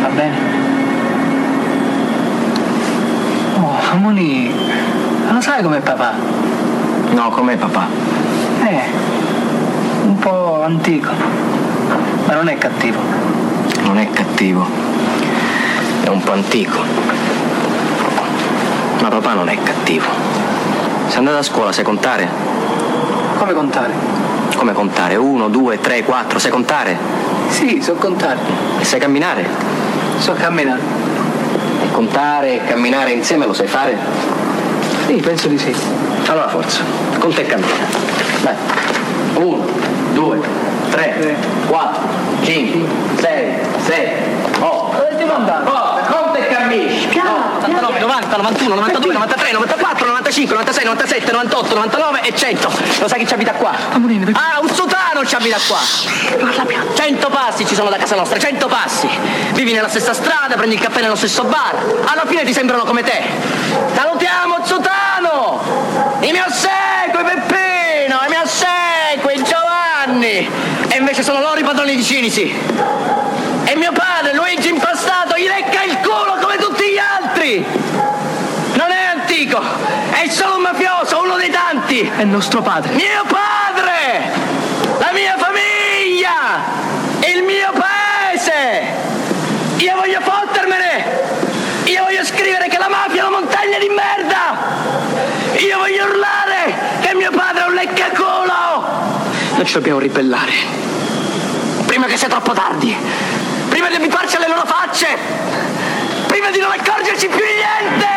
va bene? Moni, lo sai com'è papà? No, com'è papà? Un po' antico, ma non è cattivo. Non è cattivo, è un po' antico. Ma papà non è cattivo. Sei andato a scuola, sai contare? Come contare? Come contare? 1, 2, 3, 4, sai contare? Sì, so contare. E sai camminare? So camminare. Contare e camminare insieme lo sai fare? Sì, penso di sì. Allora forza, conta e cammina. Dai. 1, 2, 3, 4, 5, 6, 7, 8. Dove stiamo andando? Conta e cammini. 89, 90, 91, 92, 93, 94, 95, 96, 97, 98, 99 e 100. Lo sai chi ci abita qua? Ah, un sotano ci abita qua. 100 passi ci sono da casa nostra, 100 passi. Vivi nella stessa strada, prendi il caffè nello stesso bar. Alla fine ti sembrano come te. Salutiamo Zutano! I mi assegui Peppino, i mi assegui Giovanni! E invece sono loro i padroni di Cinisi. E mio padre, Luigi Impastato, gli lecca il culo come tutti gli altri! Non è antico, è solo un mafioso, uno dei tanti! È nostro padre! Mio padre! La mia famiglia! Il mio paese! Io voglio fottermene! Io voglio scrivere che la mafia è una montagna di merda! Io voglio urlare che mio padre è un leccaculo! Non ci dobbiamo ribellare. Prima che sia troppo tardi. Prima di abituarci alle loro facce. Prima di non accorgerci più niente!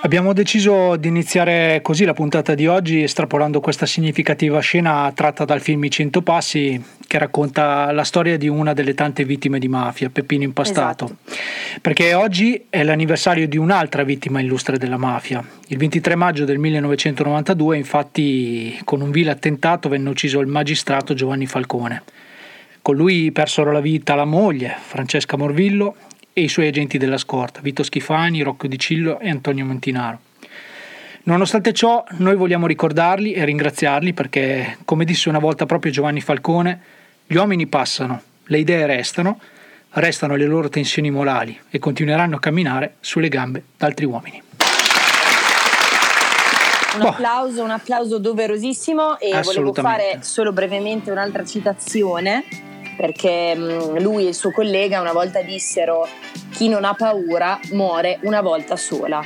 Abbiamo deciso di iniziare così la puntata di oggi, estrapolando questa significativa scena tratta dal film I 100 passi, che racconta la storia di una delle tante vittime di mafia, Peppino Impastato. Esatto. Perché oggi è l'anniversario di un'altra vittima illustre della mafia. Il 23 maggio del 1992, infatti, con un vile attentato venne ucciso il magistrato Giovanni Falcone. Con lui persero la vita la moglie, Francesca Morvillo, e i suoi agenti della scorta, Vito Schifani, Rocco Di Cillo e Antonio Montinaro. Nonostante ciò, noi vogliamo ricordarli e ringraziarli perché, come disse una volta proprio Giovanni Falcone, gli uomini passano, le idee restano le loro tensioni morali e continueranno a camminare sulle gambe d'altri uomini. Un applauso doverosissimo, e volevo fare solo brevemente un'altra citazione, perché lui e il suo collega una volta dissero: chi non ha paura muore una volta sola.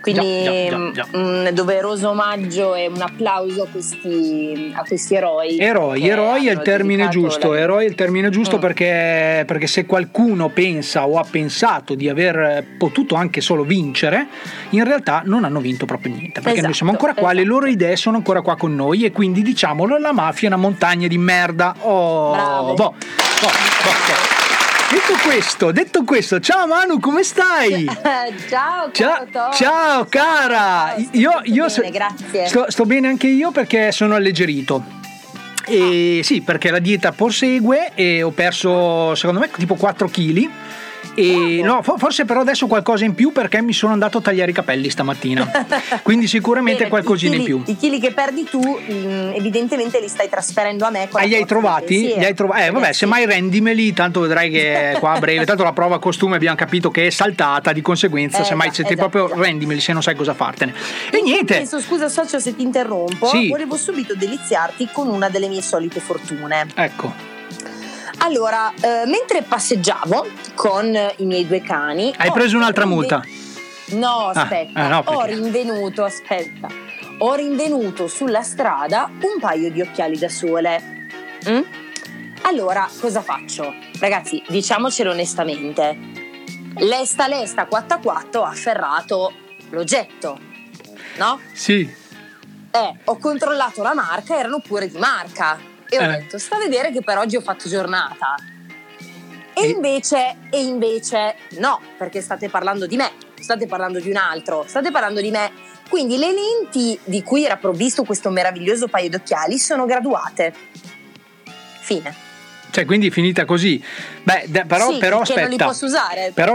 Quindi un doveroso omaggio e un applauso a questi eroi. Eroi è il termine giusto, perché se qualcuno pensa o ha pensato di aver potuto anche solo vincere, in realtà non hanno vinto proprio niente, perché noi siamo ancora qua, le loro idee sono ancora qua con noi, e quindi diciamolo, la mafia è una montagna di merda. Detto questo, ciao Manu, come stai? Ciao cara. Grazie. Sto bene anche io, perché sono alleggerito. E sì, perché la dieta prosegue e ho perso, secondo me, tipo 4 kg. E no, forse però adesso qualcosa in più, perché mi sono andato a tagliare i capelli stamattina. Quindi sicuramente bene, qualcosina in più. I chili che perdi tu evidentemente li stai trasferendo a me. Li hai trovati? Semmai rendimeli, tanto vedrai che qua a breve, tanto la prova costume abbiamo capito che è saltata, di conseguenza semmai se te proprio rendimeli, se non sai cosa fartene. E niente. Penso, scusa socio se ti interrompo, sì. Volevo subito deliziarti con una delle mie solite fortune. Ecco. Allora, mentre passeggiavo con i miei due cani... Hai preso un'altra muta? No, aspetta, ho rinvenuto sulla strada un paio di occhiali da sole. Allora, cosa faccio? Ragazzi, diciamocelo onestamente, lesta 4x4 ha afferrato l'oggetto, no? Sì. Ho controllato la marca, erano pure di marca, e ho detto, sta a vedere che per oggi ho fatto giornata. E invece no, perché state parlando di me, state parlando di un altro, state parlando di me. Quindi le lenti di cui era provvisto questo meraviglioso paio d'occhiali sono graduate. Fine. Cioè, quindi finita così. Beh, però, sì, però aspetta, non li posso usare, però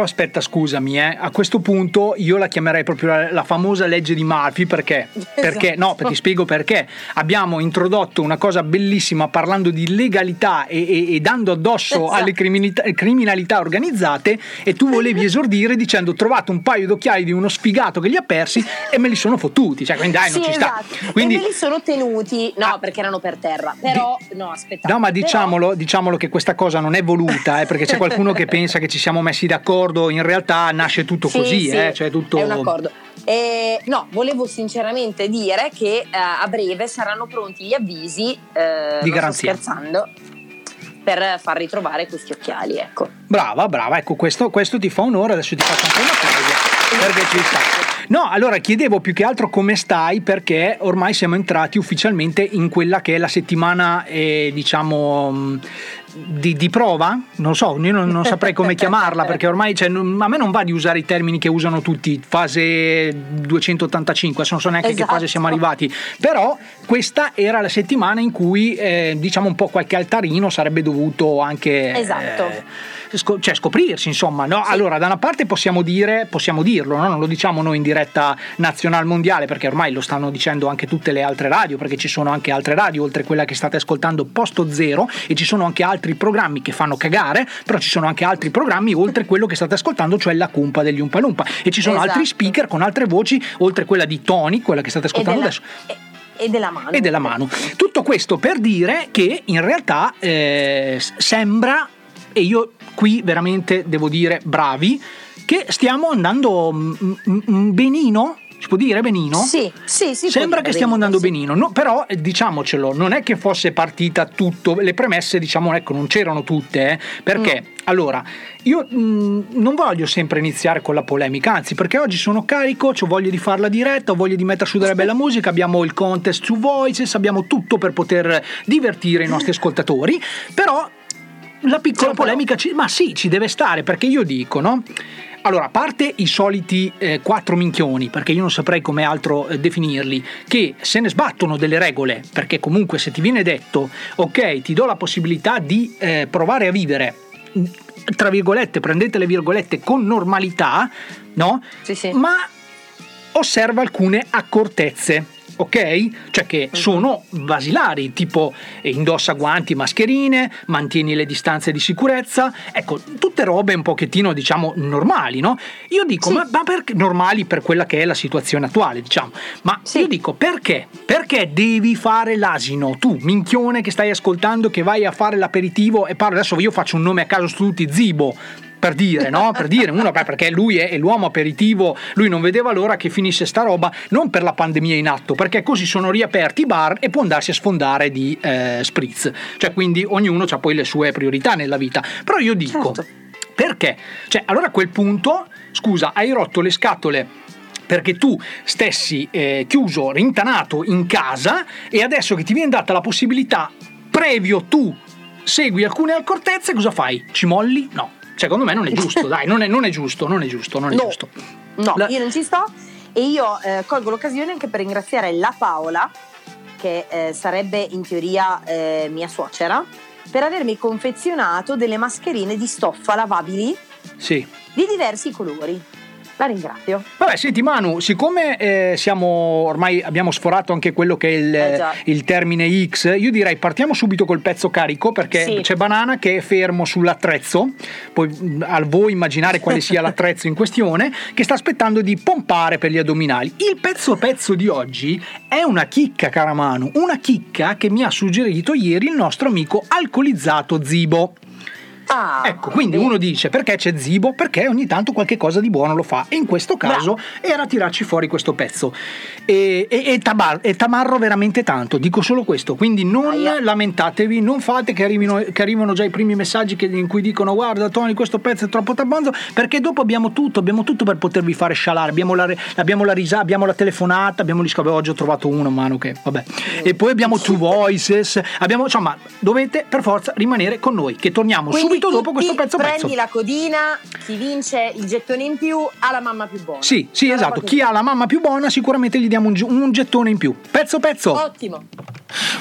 aspetta, scusami, a questo punto io la chiamerei proprio la famosa legge di Murphy, perché? Esatto. Perché no, ti spiego perché. Abbiamo introdotto una cosa bellissima parlando di legalità e dando addosso alle criminalità organizzate, e tu volevi esordire dicendo: trovate un paio d'occhiali di uno sfigato che li ha persi e me li sono fottuti. Cioè, quindi dai, non sta. Quindi, e me li sono tenuti, no, perché erano per terra. Però no, aspetta. No, ma diciamolo che questa cosa non è voluta, perché c'è qualcuno che pensa che ci siamo messi d'accordo, in realtà nasce tutto così. Cioè, tutto è un accordo. No, volevo sinceramente dire che a breve saranno pronti gli avvisi di garanzia. Sto scherzando, per far ritrovare questi occhiali, ecco. Brava, ecco, questo ti fa onore. Adesso ti faccio anche una cosa, perché ci sta. No, allora chiedevo più che altro come stai, perché ormai siamo entrati ufficialmente in quella che è la settimana, diciamo, di prova. Non so, io non saprei come chiamarla, perché ormai, cioè, a me non va di usare i termini che usano tutti, fase 285, adesso non so neanche che fase siamo arrivati, però questa era la settimana in cui, diciamo, un po' qualche altarino sarebbe dovuto anche... Esatto. Cioè scoprirsi, insomma, no? Sì. Allora, da una parte possiamo dirlo, no? Non lo diciamo noi in diretta nazionale mondiale, perché ormai lo stanno dicendo anche tutte le altre radio, perché ci sono anche altre radio oltre quella che state ascoltando, Posto Zero, e ci sono anche altri programmi che fanno cagare, però ci sono anche altri programmi oltre quello che state ascoltando, cioè la cumpa degli Umpa Lumpa, e ci sono altri speaker con altre voci oltre quella di Tony, quella che state ascoltando adesso. E della mano. Tutto questo per dire che in realtà sembra, e io qui veramente devo dire bravi, che stiamo andando benino. Si può dire benino? Sì. Sembra che stiamo andando benino. No, però diciamocelo, non è che fosse partita tutto, le premesse, diciamo, ecco, non c'erano tutte, perché allora io non voglio sempre iniziare con la polemica, anzi, perché oggi sono carico, ho voglia di farla diretta, ho voglia di mettere su della bella musica, abbiamo il contest Two Voices, abbiamo tutto per poter divertire i nostri ascoltatori, però la piccola polemica ci deve stare, perché io dico, no? Allora, a parte i soliti quattro minchioni, perché io non saprei come altro definirli, che se ne sbattono delle regole, perché comunque se ti viene detto ok, ti do la possibilità di provare a vivere, tra virgolette, prendete le virgolette, con normalità, no? Sì. Ma osserva alcune accortezze. Ok? Cioè che sono basilari, tipo indossa guanti, mascherine, mantieni le distanze di sicurezza, ecco, tutte robe un pochettino, diciamo, normali, no? Io dico, ma perché normali per quella che è la situazione attuale, diciamo, ma io dico, perché? Perché devi fare l'asino? Tu, minchione che stai ascoltando, che vai a fare l'aperitivo e parlo, adesso io faccio un nome a caso su tutti, Zibo, per dire, uno, perché lui è l'uomo aperitivo, lui non vedeva l'ora che finisse sta roba, non per la pandemia in atto, perché così sono riaperti i bar e può andarsi a sfondare di spritz, cioè, quindi ognuno ha poi le sue priorità nella vita, però io dico, perché? Cioè, allora a quel punto, scusa, hai rotto le scatole perché tu stessi chiuso, rintanato in casa, e adesso che ti viene data la possibilità, previo tu segui alcune accortezze, cosa fai? Ci molli? No. Secondo me non è giusto, dai, non è giusto. No, io non ci sto, e io colgo l'occasione anche per ringraziare la Paola, che sarebbe in teoria mia suocera, per avermi confezionato delle mascherine di stoffa lavabili di diversi colori. La ringrazio. Vabbè, senti Manu, siccome siamo ormai abbiamo sforato anche quello che è il termine X, io direi partiamo subito col pezzo carico, perché sì, c'è Banana che è fermo sull'attrezzo, poi a voi immaginare quale sia l'attrezzo in questione, che sta aspettando di pompare per gli addominali. Il pezzo di oggi è una chicca, cara Manu, una chicca che mi ha suggerito ieri il nostro amico alcolizzato Zibo. Ah, ecco, quindi uno dice perché c'è Zibo? Perché ogni tanto qualche cosa di buono lo fa, e in questo caso era tirarci fuori questo pezzo e tamarro veramente tanto, dico solo questo, quindi non lamentatevi, non fate che arrivino già i primi messaggi in cui dicono guarda Tony questo pezzo è troppo tabbonzo, perché dopo abbiamo tutto per potervi fare scialare, abbiamo la risata, abbiamo la telefonata, abbiamo gli scambi, oggi ho trovato uno mano che vabbè, e poi abbiamo Two Voices, abbiamo, insomma dovete per forza rimanere con noi che torniamo quindi, subito dopo questo pezzo. Prendi la codina, chi vince il gettone in più ha la mamma più buona. Sì, esatto, chi ha la mamma più buona sicuramente gli diamo un gettone in più. Pezzo. Ottimo.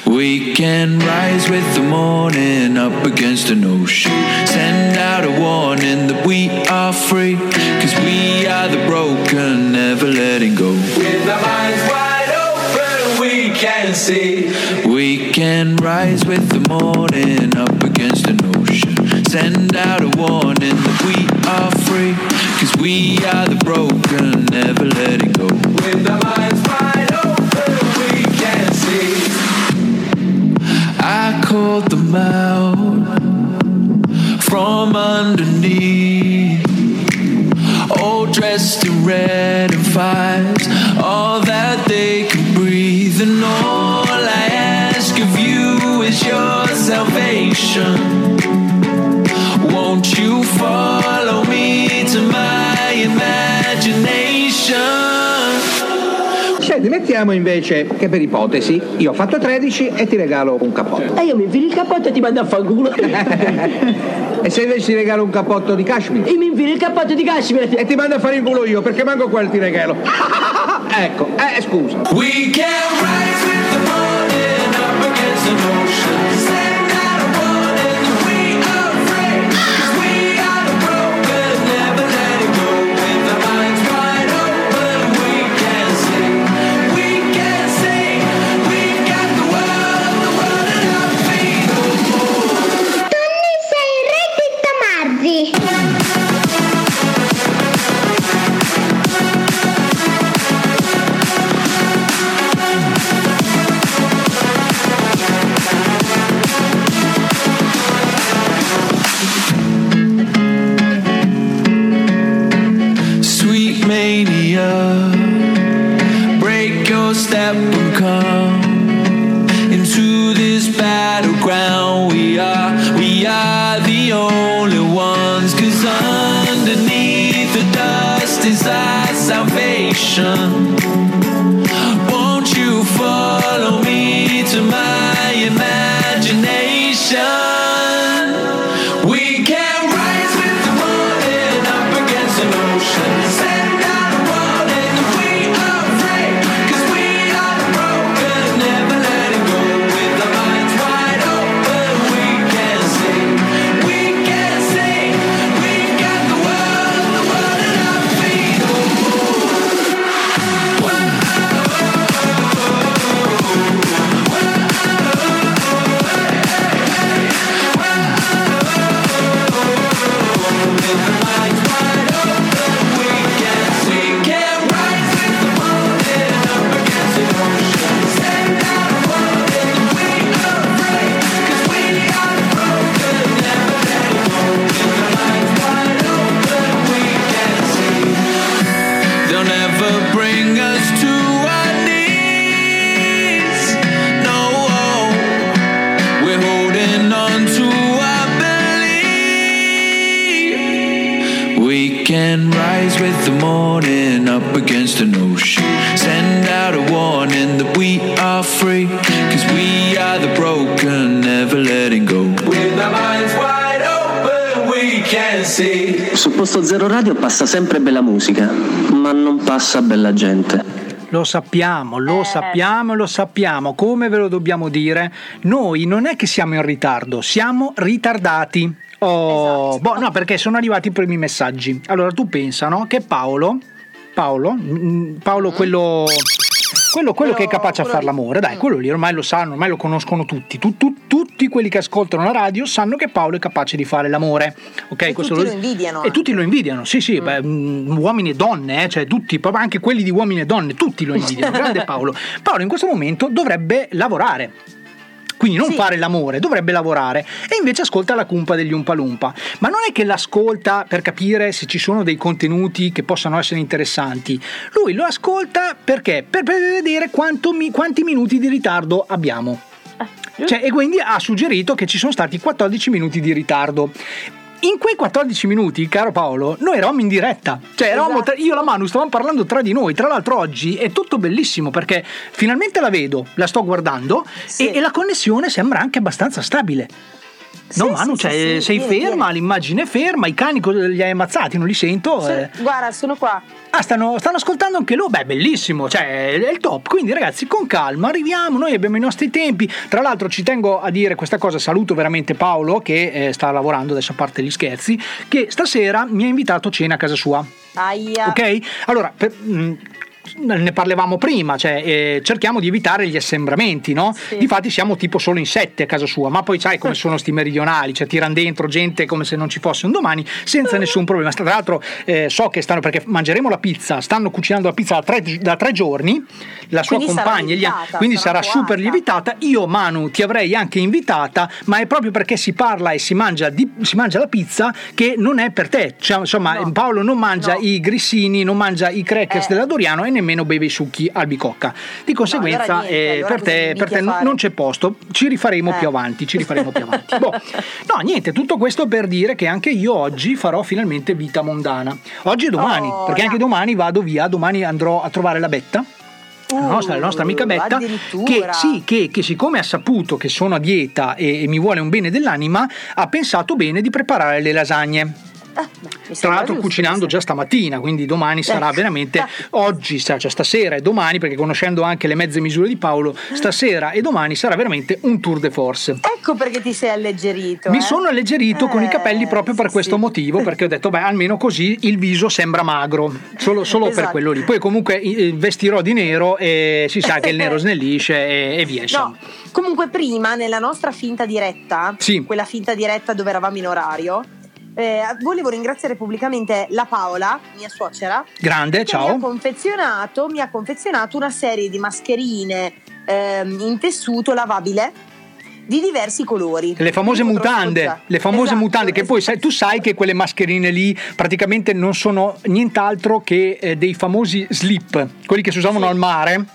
We can rise with the morning up against an ocean. Send out a warning that we are free, cause we are the broken, never letting go. With our minds wide open we can see. We can rise with the morning up against an ocean. Send out a warning that we are free, cause we are the broken, never letting go. With our minds wide open we can see. I called them out from underneath, all dressed in red and fires, all that they could breathe. And all I ask of you is your salvation. Won't you follow me to my imagination? Senti, mettiamo invece che per ipotesi io ho fatto 13 e ti regalo un cappotto. E io mi infilo il cappotto e ti mando a fanculo. E se invece ti regalo un cappotto di cashmere? Io mi infilo il cappotto di cashmere. E ti mando a fare il culo io, perché manco quello ti regalo. Ecco, scusa. We can rise with the morning up against the ocean. Won't you follow me to my imagination? With the morning up against an ocean, send out a warning that we are free, cause we are the broken, never letting go. With our minds wide open we can see. Su Posto Zero Radio passa sempre bella musica, ma non passa bella gente. Lo sappiamo, come ve lo dobbiamo dire? Noi non è che siamo in ritardo, siamo ritardati. Esatto. Perché sono arrivati i primi messaggi. Allora tu pensa, no? Che Paolo Paolo quello che è capace a far l'amore, dai, quello lì ormai lo sanno, ormai lo conoscono tutti. Tutti quelli che ascoltano la radio sanno che Paolo è capace di fare l'amore, ok? E questo tutti lo invidiano. E tutti lo invidiano, sì, beh, uomini e donne, cioè tutti, proprio anche quelli di uomini e donne, tutti lo invidiano. Grande Paolo. Paolo in questo momento dovrebbe lavorare. Quindi non fare l'amore, dovrebbe lavorare, e invece ascolta la cumpa degli Umpalumpa. Ma non è che l'ascolta per capire se ci sono dei contenuti che possano essere interessanti. Lui lo ascolta perché? Per vedere quanti minuti di ritardo abbiamo. Cioè, e quindi ha suggerito che ci sono stati 14 minuti di ritardo. In quei 14 minuti, caro Paolo, noi eravamo in diretta, cioè eravamo esatto. Io e la Manu stavamo parlando tra di noi, tra l'altro oggi è tutto bellissimo perché finalmente la vedo, la sto guardando e la connessione sembra anche abbastanza stabile. No, Manu, cioè, sei ferma, l'immagine è ferma, i cani li hai ammazzati, non li sento. Guarda, sono qua. Ah, stanno ascoltando anche loro, beh, bellissimo, cioè è il top. Quindi ragazzi, con calma, arriviamo, noi abbiamo i nostri tempi. Tra l'altro ci tengo a dire questa cosa, saluto veramente Paolo che sta lavorando, adesso a parte gli scherzi, che stasera mi ha invitato a cena a casa sua. Aia. Ok? Allora, ne parlavamo prima, cioè cerchiamo di evitare gli assembramenti, no? Sì. Difatti siamo tipo solo in 7 a casa sua, ma poi sai come sono sti meridionali, cioè tirano dentro gente come se non ci fosse un domani senza nessun problema. Tra l'altro so che stanno, perché mangeremo la pizza, stanno cucinando la pizza da tre giorni, la sua compagna, quindi sarà super lievitata. Io, Manu, ti avrei anche invitata, ma è proprio perché si parla e si mangia la pizza che non è per te, cioè, insomma no. Paolo non mangia i grissini, non mangia i crackers della Doriano e nemmeno beve i succhi al bicocca, di conseguenza per te non c'è posto, ci rifaremo più avanti. Boh. No, niente, tutto questo per dire che anche io oggi farò finalmente vita mondana, oggi e domani, perché anche domani vado via, domani andrò a trovare la Betta, la nostra amica Betta, che siccome ha saputo che sono a dieta e mi vuole un bene dell'anima, ha pensato bene di preparare le lasagne. Tra l'altro cucinando già stamattina, quindi domani sarà veramente oggi, cioè stasera e domani, perché conoscendo anche le mezze misure di Paolo, stasera e domani sarà veramente un tour de force. Ecco perché ti sei alleggerito. Mi sono alleggerito con i capelli proprio per questo motivo, perché ho detto beh, almeno così il viso sembra magro, solo per quello lì. Poi comunque vestirò di nero e si sa che il nero snellisce e via, insomma. No. Comunque prima nella nostra finta diretta, quella finta diretta dove eravamo in orario, volevo ringraziare pubblicamente la Paola, mia suocera, grande, ciao, mi ha confezionato una serie di mascherine in tessuto lavabile di diversi colori, le famose mutande che poi tu sai che quelle mascherine lì praticamente non sono nient'altro che dei famosi slip, quelli che si usavano al mare,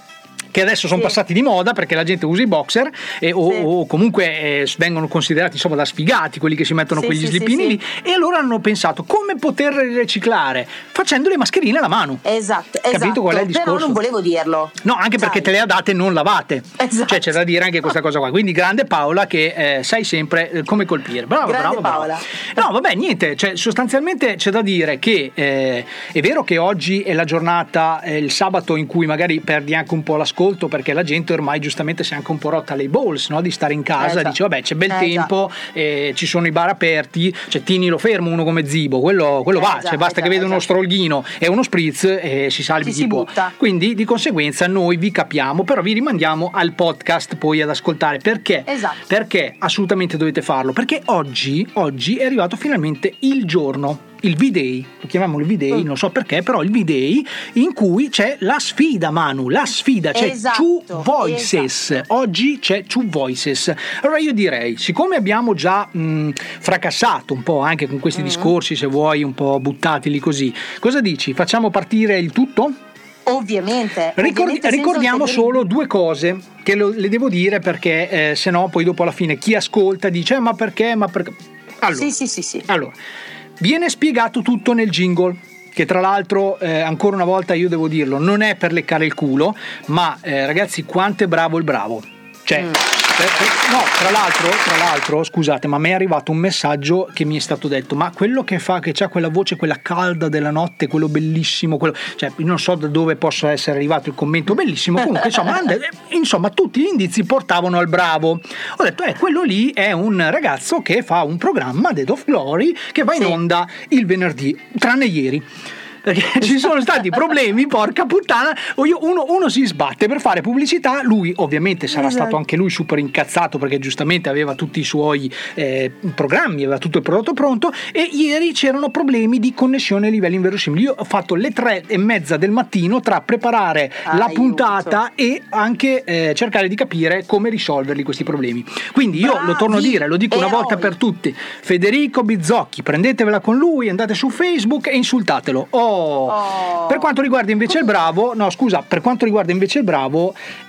che adesso sono passati di moda perché la gente usa i boxer o comunque vengono considerati insomma da sfigati quelli che si mettono quegli slipini lì. E allora hanno pensato come poter riciclare facendo le mascherine alla mano. Esatto. Capito qual è il discorso? Però non volevo dirlo. No, anche perché te le ha date non lavate. Esatto. Cioè c'è da dire anche questa cosa qua. Quindi grande Paola che sai sempre come colpire. Brava Paola. No, vabbè, niente, cioè sostanzialmente c'è da dire che è vero che oggi è la giornata, il sabato in cui magari perdi anche un po' l'ascolto, perché la gente ormai giustamente si è anche un po' rotta alle balls, no? Di stare in casa, dice vabbè c'è bel tempo, ci sono i bar aperti, cioè tieni lo fermo uno come Zibo, quello va, cioè basta che veda uno strolghino e uno spritz e si salvi tipo. Quindi di conseguenza noi vi capiamo, però vi rimandiamo al podcast poi ad ascoltare, perché? Perché assolutamente dovete farlo, perché oggi è arrivato finalmente il giorno, il V-Day, lo chiamiamo il V-Day, non so perché, però il V-Day in cui c'è la sfida, Manu, c'è Two Voices, oggi c'è Two Voices. Allora io direi, siccome abbiamo già fracassato un po' anche con questi discorsi, se vuoi un po' buttati lì così, cosa dici? Facciamo partire il tutto? Ovviamente. Ricordiamo solo due cose che le devo dire perché se no poi dopo alla fine chi ascolta dice ma perché? Allora, allora viene spiegato tutto nel jingle, che tra l'altro ancora una volta io devo dirlo, non è per leccare il culo, ma ragazzi quanto è bravo il bravo, cioè no, tra l'altro scusate, ma mi è arrivato un messaggio che mi è stato detto, ma quello che fa, che c'ha quella voce, quella calda della notte, quello bellissimo, quello, cioè non so da dove possa essere arrivato il commento bellissimo, comunque insomma tutti gli indizi portavano al bravo. Ho detto quello lì è un ragazzo che fa un programma, Dead of Glory, che va in onda il venerdì, tranne ieri. perché ci sono stati problemi, porca puttana. Uno si sbatte per fare pubblicità, lui ovviamente sarà stato anche lui super incazzato perché giustamente aveva tutti i suoi programmi, aveva tutto il prodotto pronto, e ieri c'erano problemi di connessione a livelli inverosimili. Io ho fatto le 3:30 del mattino tra preparare la puntata e anche cercare di capire come risolverli questi problemi. Quindi io lo torno a dire, lo dico una volta per tutti: Federico Bizzocchi, prendetevela con lui, andate su Facebook e insultatelo. Per quanto riguarda invece il bravo,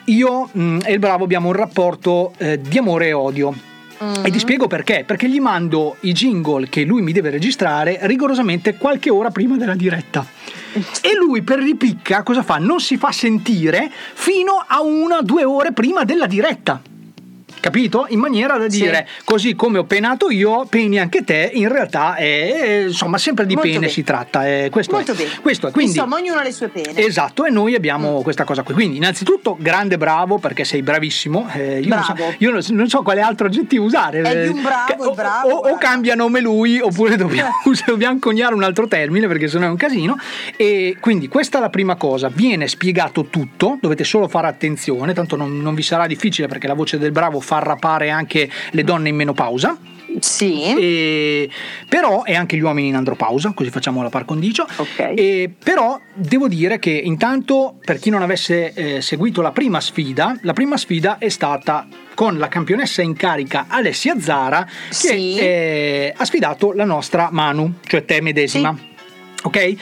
io e il bravo abbiamo un rapporto di amore e odio. E ti spiego perché. Perché gli mando i jingle che lui mi deve registrare rigorosamente qualche ora prima della diretta. E lui per ripicca cosa fa? Non si fa sentire fino a 1 o 2 ore prima della diretta. Capito? In maniera da dire, così come ho penato io, peni anche te. In realtà è, insomma, sempre di molto pene si tratta, questo è. Quindi, insomma, ognuno ha le sue pene. Esatto, e noi abbiamo questa cosa qui. Quindi innanzitutto grande bravo, perché sei bravissimo, io non so quale altro aggettivo usare. È di un bravo, o cambia nome lui, oppure dobbiamo coniare un altro termine, perché sennò è un casino. E quindi questa è la prima cosa, viene spiegato tutto, dovete solo fare attenzione, tanto non vi sarà difficile perché la voce del bravo far rapare anche le donne in menopausa. Sì. Però e anche gli uomini in andropausa, così facciamo la par condicio. Okay. Però devo dire che intanto, per chi non avesse seguito la prima sfida è stata con la campionessa in carica Alessia Zara, che ha sfidato la nostra Manu, cioè te medesima. Sì. Ok?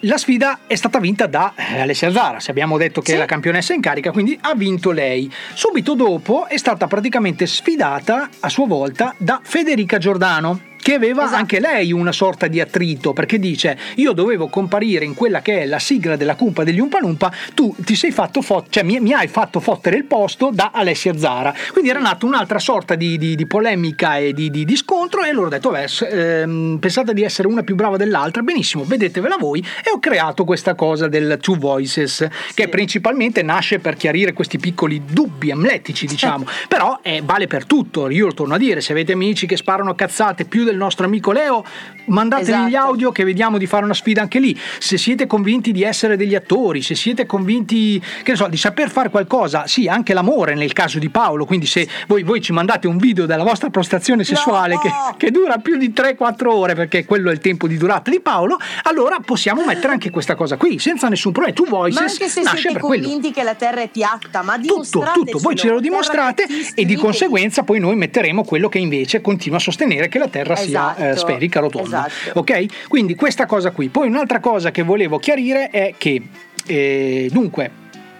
La sfida è stata vinta da Alessia Zara, se abbiamo detto che è la campionessa in carica, quindi ha vinto lei. Subito dopo è stata praticamente sfidata a sua volta da Federica Giordano, che aveva anche lei una sorta di attrito, perché dice: io dovevo comparire in quella che è la sigla della cumpa degli Umpa Lumpa, tu ti sei fatto mi hai fatto fottere il posto da Alessia Zara. Quindi era nata un'altra sorta di polemica e di scontro, e loro hanno detto: pensate di essere una più brava dell'altra, benissimo, vedetevela voi. E ho creato questa cosa del Two Voices, che principalmente nasce per chiarire questi piccoli dubbi amletici, diciamo. Però vale per tutto. Io lo torno a dire, se avete amici che sparano cazzate più del nostro amico Leo, mandategli gli audio, che vediamo di fare una sfida anche lì. Se siete convinti di essere degli attori, se siete convinti, che ne so, di saper fare qualcosa, anche l'amore nel caso di Paolo, quindi se voi ci mandate un video della vostra prostrazione sessuale che dura più di 3-4 ore, perché quello è il tempo di durata di Paolo, allora possiamo mettere anche questa cosa qui senza nessun problema. Two Voices, ma anche se nasce siete convinti che la terra è piatta, ma tutto voi ce lo dimostrate, e di conseguenza poi noi metteremo quello che invece continua a sostenere che la terra sia sferica, rotonda. Esatto. Ok? Quindi questa cosa qui. Poi un'altra cosa che volevo chiarire è che dunque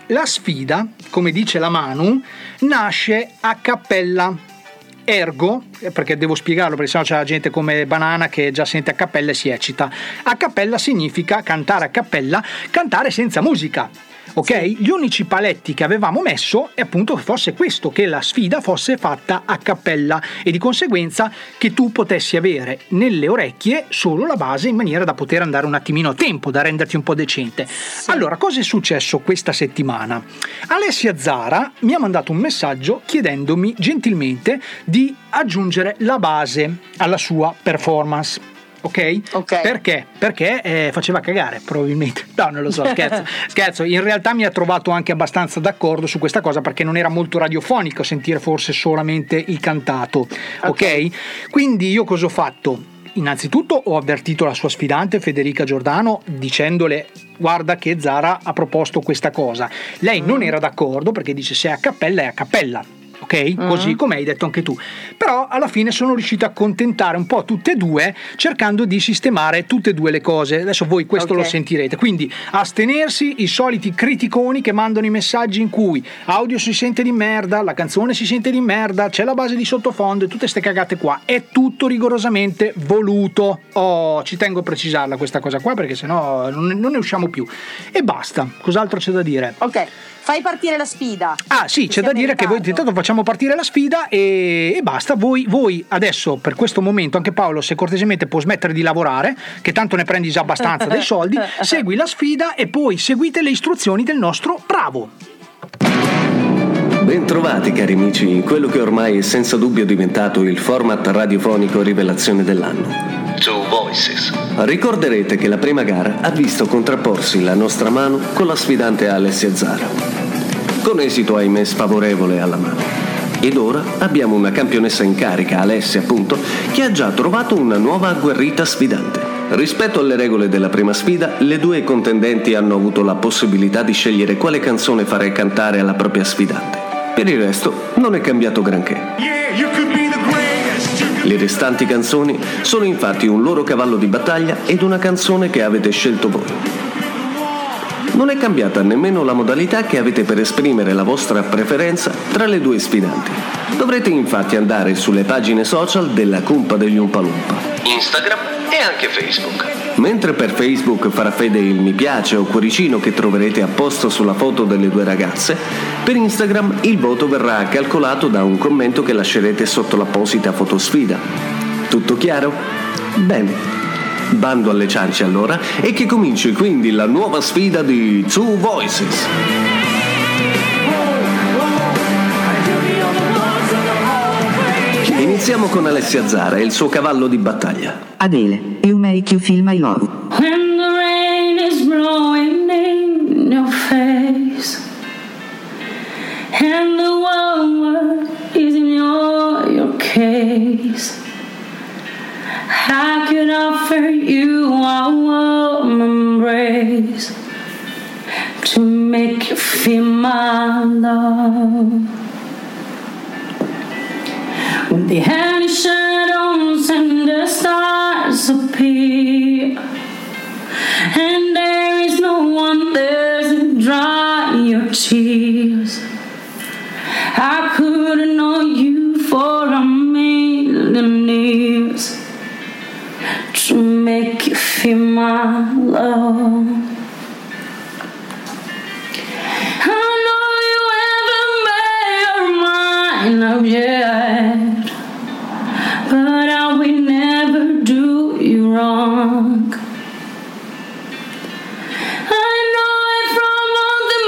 la sfida, come dice la Manu, nasce a cappella. Ergo, perché devo spiegarlo, perché sennò c'è la gente come Banana che già sente a cappella e si eccita. A cappella significa cantare a cappella, cantare senza musica. Ok? Sì. Gli unici paletti che avevamo messo è appunto fosse questo, che la sfida fosse fatta a cappella, e di conseguenza che tu potessi avere nelle orecchie solo la base, in maniera da poter andare un attimino a tempo, da renderti un po' decente. Sì. Allora, cosa è successo questa settimana? Alessia Zara mi ha mandato un messaggio chiedendomi gentilmente di aggiungere la base alla sua performance. Ok? Perché? Perché faceva cagare, probabilmente. No, non lo so, scherzo. In realtà mi ha trovato anche abbastanza d'accordo su questa cosa, perché non era molto radiofonico sentire forse solamente il cantato. Okay? Quindi io cosa ho fatto? Innanzitutto ho avvertito la sua sfidante Federica Giordano dicendole: guarda che Zara ha proposto questa cosa. Lei non era d'accordo, perché dice: se è a cappella è a cappella. Ok? Così come hai detto anche tu. Però alla fine sono riuscito a accontentare un po' tutte e due, cercando di sistemare tutte e due le cose. Adesso voi questo lo sentirete. Quindi astenersi i soliti criticoni che mandano i messaggi in cui audio si sente di merda, la canzone si sente di merda, c'è la base di sottofondo e tutte ste cagate qua. È tutto rigorosamente voluto. Ci tengo a precisarla questa cosa qua, perché sennò non ne usciamo più. E basta. Cos'altro c'è da dire? Ok. Fai partire la sfida. Ah sì, c'è da dire che voi intanto facciamo partire la sfida e basta. Voi adesso, per questo momento, anche Paolo, se cortesemente può smettere di lavorare, che tanto ne prendi già abbastanza dei soldi, segui la sfida e poi seguite le istruzioni del nostro bravo. Bentrovati cari amici in quello che ormai è senza dubbio diventato il format radiofonico rivelazione dell'anno. Two Voices. Ricorderete che la prima gara ha visto contrapporsi la nostra mano con la sfidante Alessia Zara, con esito ahimè sfavorevole alla mano. Ed ora abbiamo una campionessa in carica, Alessia appunto, che ha già trovato una nuova agguerrita sfidante. Rispetto alle regole della prima sfida, le due contendenti hanno avuto la possibilità di scegliere quale canzone fare cantare alla propria sfidante. Per il resto non è cambiato granché. Le restanti canzoni sono infatti un loro cavallo di battaglia ed una canzone che avete scelto voi. Non è cambiata nemmeno la modalità che avete per esprimere la vostra preferenza tra le due sfidanti. Dovrete infatti andare sulle pagine social della Cumpa degli Umpalumpa, Instagram e anche Facebook. Mentre per Facebook farà fede il mi piace o cuoricino che troverete apposta sulla foto delle due ragazze, per Instagram il voto verrà calcolato da un commento che lascerete sotto l'apposita fotosfida. Tutto chiaro? Bene. Bando alle ciance allora, e che cominci quindi la nuova sfida di Two Voices. Iniziamo con Alessia Zara e il suo cavallo di battaglia. Adele, You Make You Feel My Love. When the rain is blowing in your face and the one word is in your case, I could offer you a warm embrace to make you feel my love. When the heavy shadows and the stars appear and there is no one there to dry your tears, I couldn't know you for a million years to make you feel my love. I know you haven't made your mind up yet, but I will never do you wrong. I know it from all the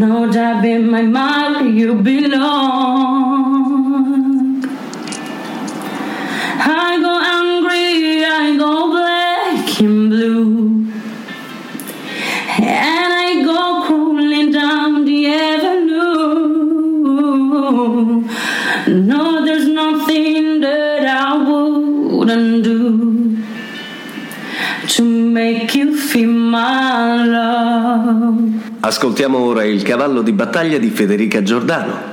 moment that we met, no doubt in my mind you belong. I go angry, I go black and blue, and I go crawling down the avenue. No, there's nothing that I wouldn't do to make you feel my love. Ascoltiamo ora il cavallo di battaglia di Federica Giordano.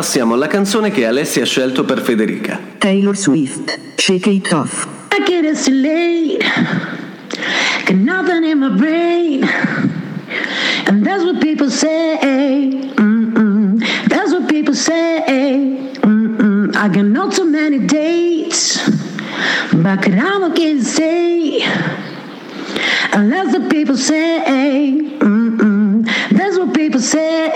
Passiamo alla canzone che Alessia ha scelto per Federica. Taylor Swift, Shake It Off. I get it so late, got nothing in my brain, and that's what people say, mm-mm. That's what people say, mm-mm. I got not so many dates, but I can't say, unless the people say, mm-mm. That's what people say,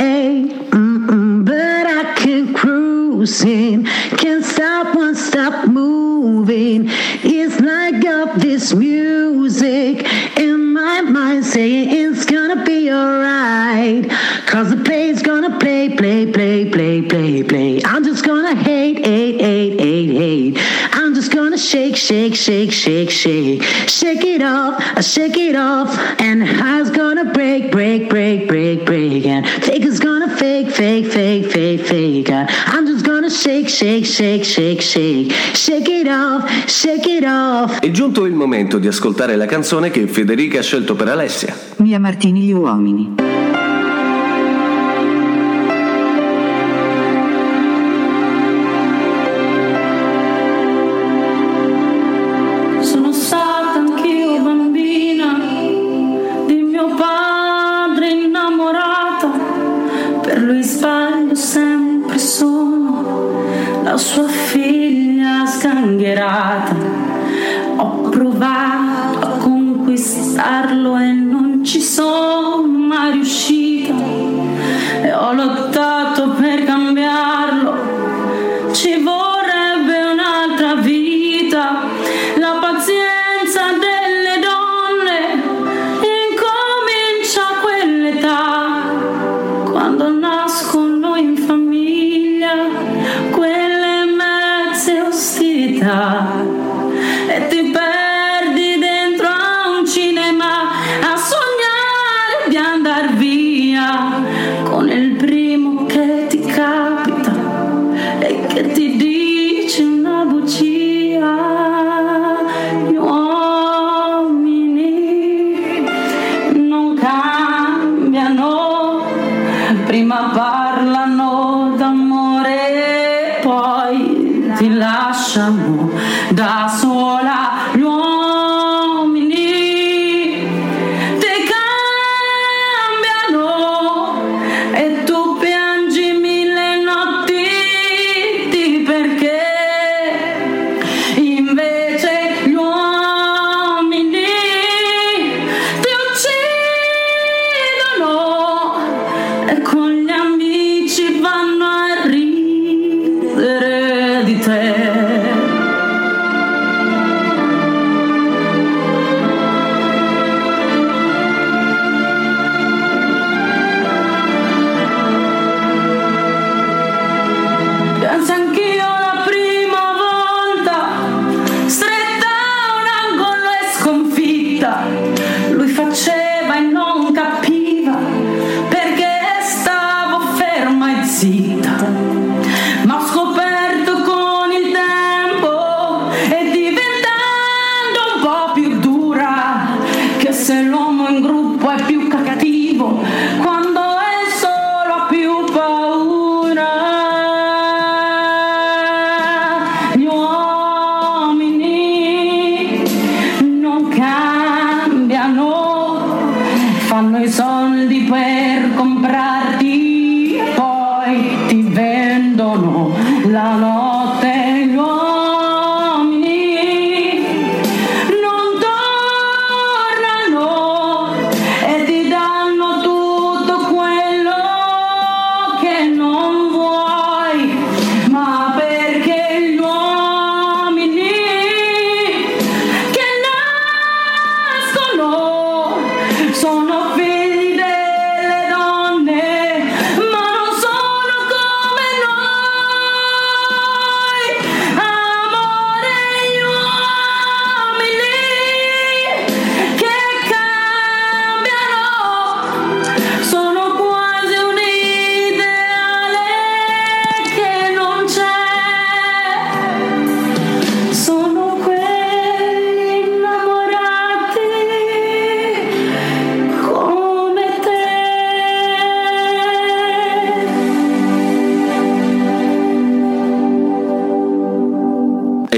mm-mm. But I keep cruising, can't stop, won't stop moving. It's like got this music in my mind saying it's gonna be alright, cause the play's gonna play, play, play, play, play, play. I'm just gonna hate, hate, hate. I'm just gonna shake, shake, shake, shake, shake. Shake it off, I shake it off. And high's gonna break, break, break, break, break. And fake is gonna fake, fake, fake, fake, fake. And I'm just gonna shake, shake, shake, shake, shake. Shake it off, shake it off. È giunto il momento di ascoltare la canzone che Federica ha scelto per Alessia. Mia Martini, Gli uomini.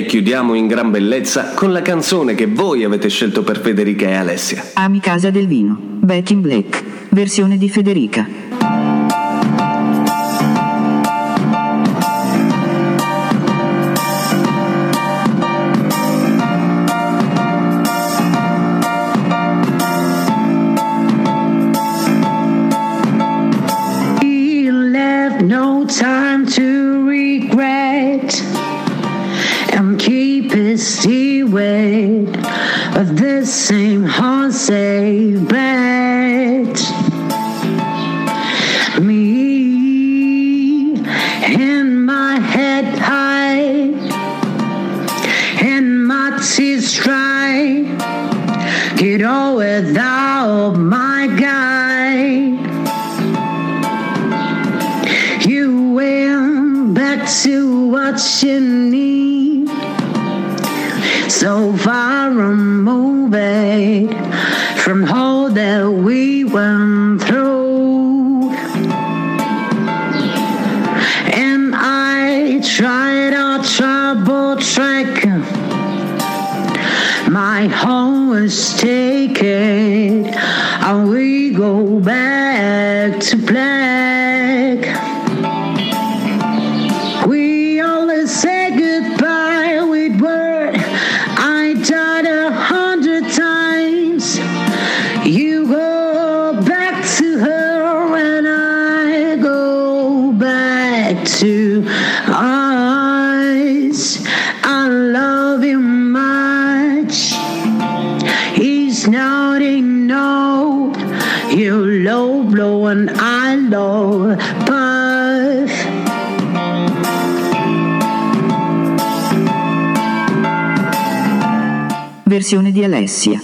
Chiudiamo in gran bellezza con la canzone che voi avete scelto per Federica e Alessia. Ami casa del vino, Back in Black, versione di Federica. He left no time to regret. Keep his tea weight of this same Hansay bet. Me in my head high, she's trying get on without my guide. You went back to what you need, so far removed from all that we went through. And I tried a trouble trick, my home was taken, and we go back to black. We always say goodbye with word. I died 100 times. You go back to her, and I go back to us. I love him. Now they know you low blow and I low puff. Versione di Alessia.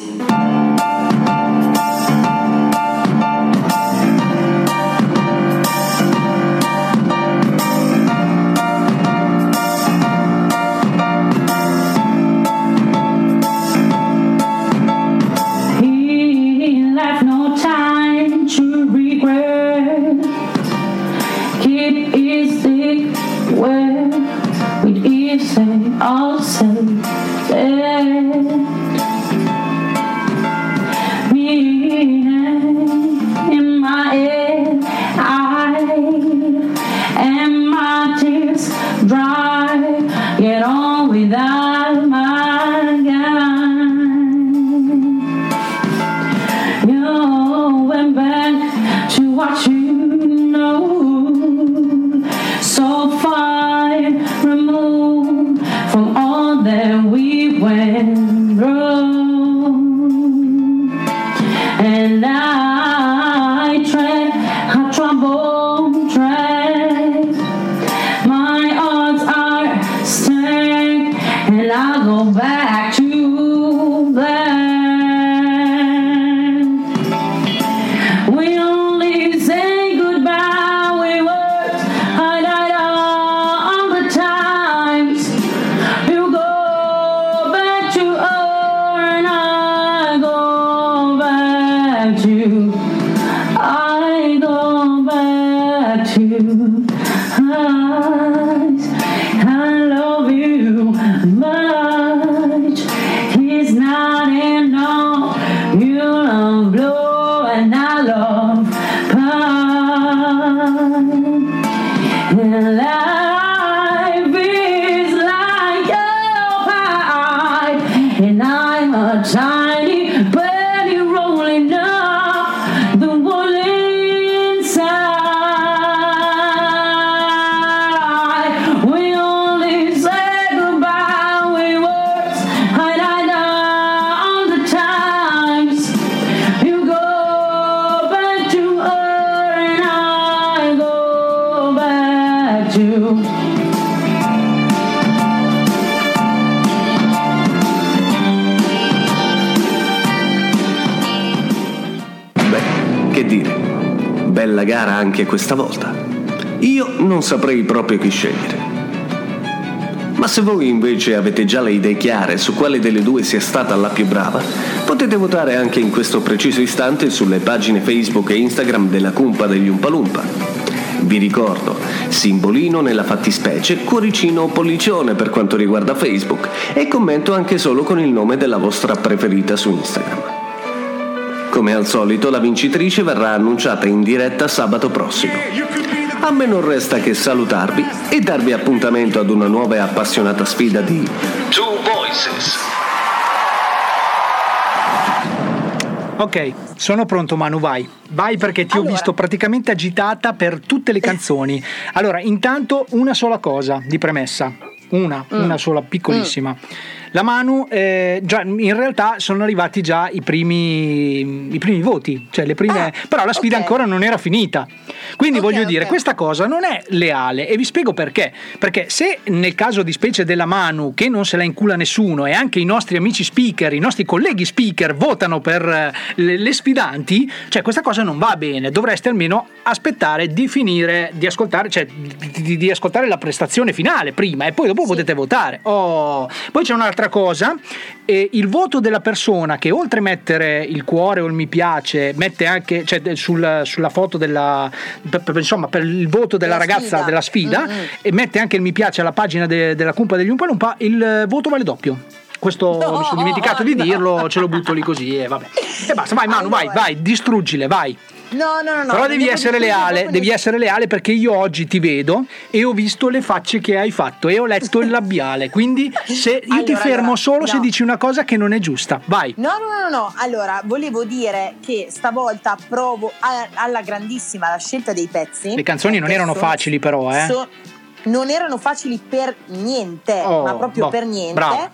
Bella gara anche questa volta. Io non saprei proprio chi scegliere. Ma se voi invece avete già le idee chiare su quale delle due sia stata la più brava, potete votare anche in questo preciso istante sulle pagine Facebook e Instagram della Cumpa degli Umpalumpa. Vi ricordo, simbolino nella fattispecie, cuoricino o pollicione per quanto riguarda Facebook, e commento anche solo con il nome della vostra preferita su Instagram. Come al solito, la vincitrice verrà annunciata in diretta sabato prossimo. A me non resta che salutarvi e darvi appuntamento ad una nuova e appassionata sfida di Two Voices. Ok, sono pronto Manu, vai. Vai perché ti ho visto praticamente agitata per tutte le canzoni. Allora, intanto una sola cosa di premessa. Una sola piccolissima. La Manu, già, in realtà sono arrivati già i primi voti, cioè le prime, però la sfida ancora non era finita. Quindi voglio dire, questa cosa non è leale e vi spiego perché. Perché se nel caso di specie della Manu, che non se la incula nessuno, e anche i nostri amici speaker, i nostri colleghi speaker votano per le sfidanti, cioè questa cosa non va bene. Dovreste almeno aspettare di finire di ascoltare, cioè di ascoltare la prestazione finale prima e poi dopo potete votare. Poi c'è un'altra cosa, il voto della persona che oltre a mettere il cuore o il mi piace mette anche, cioè, sulla foto della, insomma, per il voto della ragazza sfida, della sfida, e mette anche il mi piace alla pagina della cumpa degli Umpa Lumpa, il voto vale doppio. Questo mi sono dimenticato di dirlo, ce lo butto lì così e vabbè. E basta, vai Manu, vai, distruggile, vai. No. Però devi essere leale, perché io oggi ti vedo e ho visto le facce che hai fatto e ho letto il labiale, quindi se io ti fermo solo se dici una cosa che non è giusta, vai. No. Allora, volevo dire che stavolta provo alla grandissima la scelta dei pezzi. Le canzoni non erano facili però, non erano facili per niente, ma proprio per niente.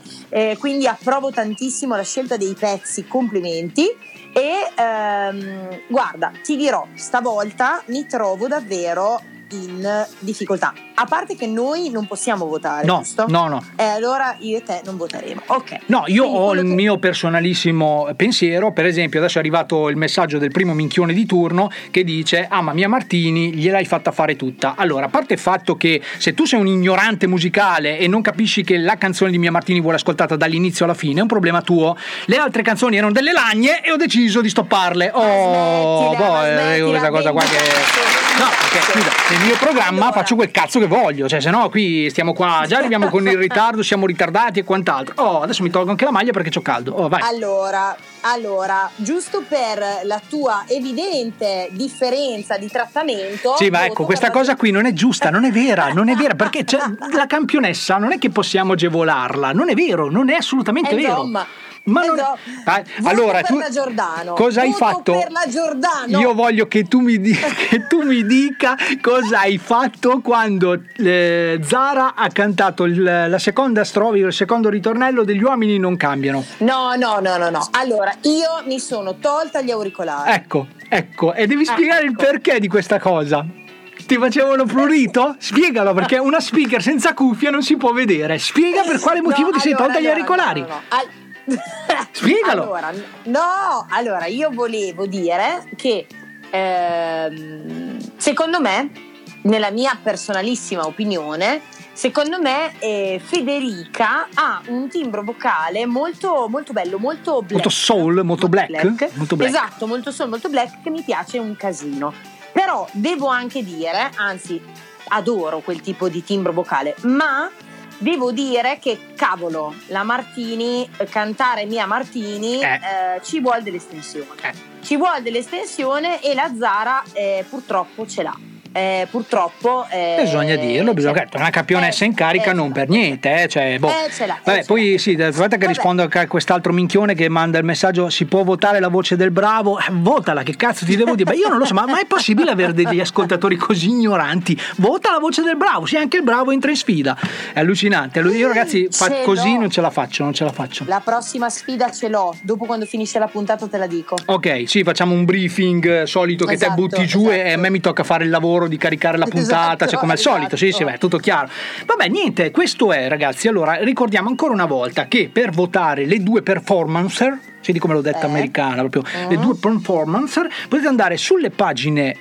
Quindi approvo tantissimo la scelta dei pezzi, complimenti. E guarda, ti dirò, stavolta mi trovo davvero in difficoltà. A parte che noi non possiamo votare, giusto? No. E allora io e te non voteremo. Ok. No, io ho il mio personalissimo pensiero. Per esempio, adesso è arrivato il messaggio del primo minchione di turno che dice: ah, ma Mia Martini gliel'hai fatta fare tutta. Allora, a parte il fatto che se tu sei un ignorante musicale e non capisci che la canzone di Mia Martini vuole ascoltata dall'inizio alla fine, è un problema tuo. Le altre canzoni erano delle lagne e ho deciso di stopparle. Smettila, questa cosa qua che... No, perché scusa, nel mio programma faccio quel cazzo che voglio, cioè se no qui stiamo qua, già arriviamo con il ritardo, siamo ritardati e quant'altro. Adesso mi tolgo anche la maglia perché c'ho caldo. Vai. Allora, giusto per la tua evidente differenza di trattamento. Sì, ma ecco, questa cosa qui non è giusta, non è vera, perché c'è la campionessa, non è che possiamo agevolarla, non è vero, non è assolutamente vero. Ma allora tu cosa hai fatto? Per la Giordano. Io voglio che tu mi dica cosa hai fatto quando Zara ha cantato la seconda strofa, il secondo ritornello degli Uomini non cambiano. No. Allora, io mi sono tolta gli auricolari. Ecco, e devi spiegare il perché di questa cosa. Ti facevano prurito? Spiegalo, perché una speaker senza cuffia non si può vedere. Spiega per quale motivo ti sei tolta gli auricolari. No. Spiegalo. Allora io volevo dire che secondo me, nella mia personalissima opinione, Federica ha un timbro vocale molto, molto bello, molto black, molto soul, molto black. Molto black. Esatto, molto soul, molto black, che mi piace un casino. Però devo anche dire, anzi adoro quel tipo di timbro vocale, ma devo dire che, cavolo, la Martini, cantare Mia Martini ci vuole dell'estensione. Ci vuole dell'estensione e la Zara purtroppo ce l'ha. Bisogna dirlo, una campionessa in carica non per niente, vabbè, poi sì, aspetta che rispondo a quest'altro minchione che manda il messaggio: si può votare la voce del bravo? Votala, che cazzo ti devo dire? Beh, io non lo so, ma è possibile avere degli ascoltatori così ignoranti? Vota la voce del bravo, sì, anche il bravo entra in sfida, è allucinante. Io ragazzi così non ce la faccio. La prossima sfida ce l'ho, dopo quando finisce la puntata te la dico. Ok, sì, facciamo un briefing solito che te butti giù e a me mi tocca fare il lavoro di caricare la puntata, cioè come al solito. Sì, beh, tutto chiaro. Vabbè, niente, questo è, ragazzi. Allora, ricordiamo ancora una volta che per votare le due performancer, senti come l'ho detta americana proprio, le due performancer, potete andare sulle pagine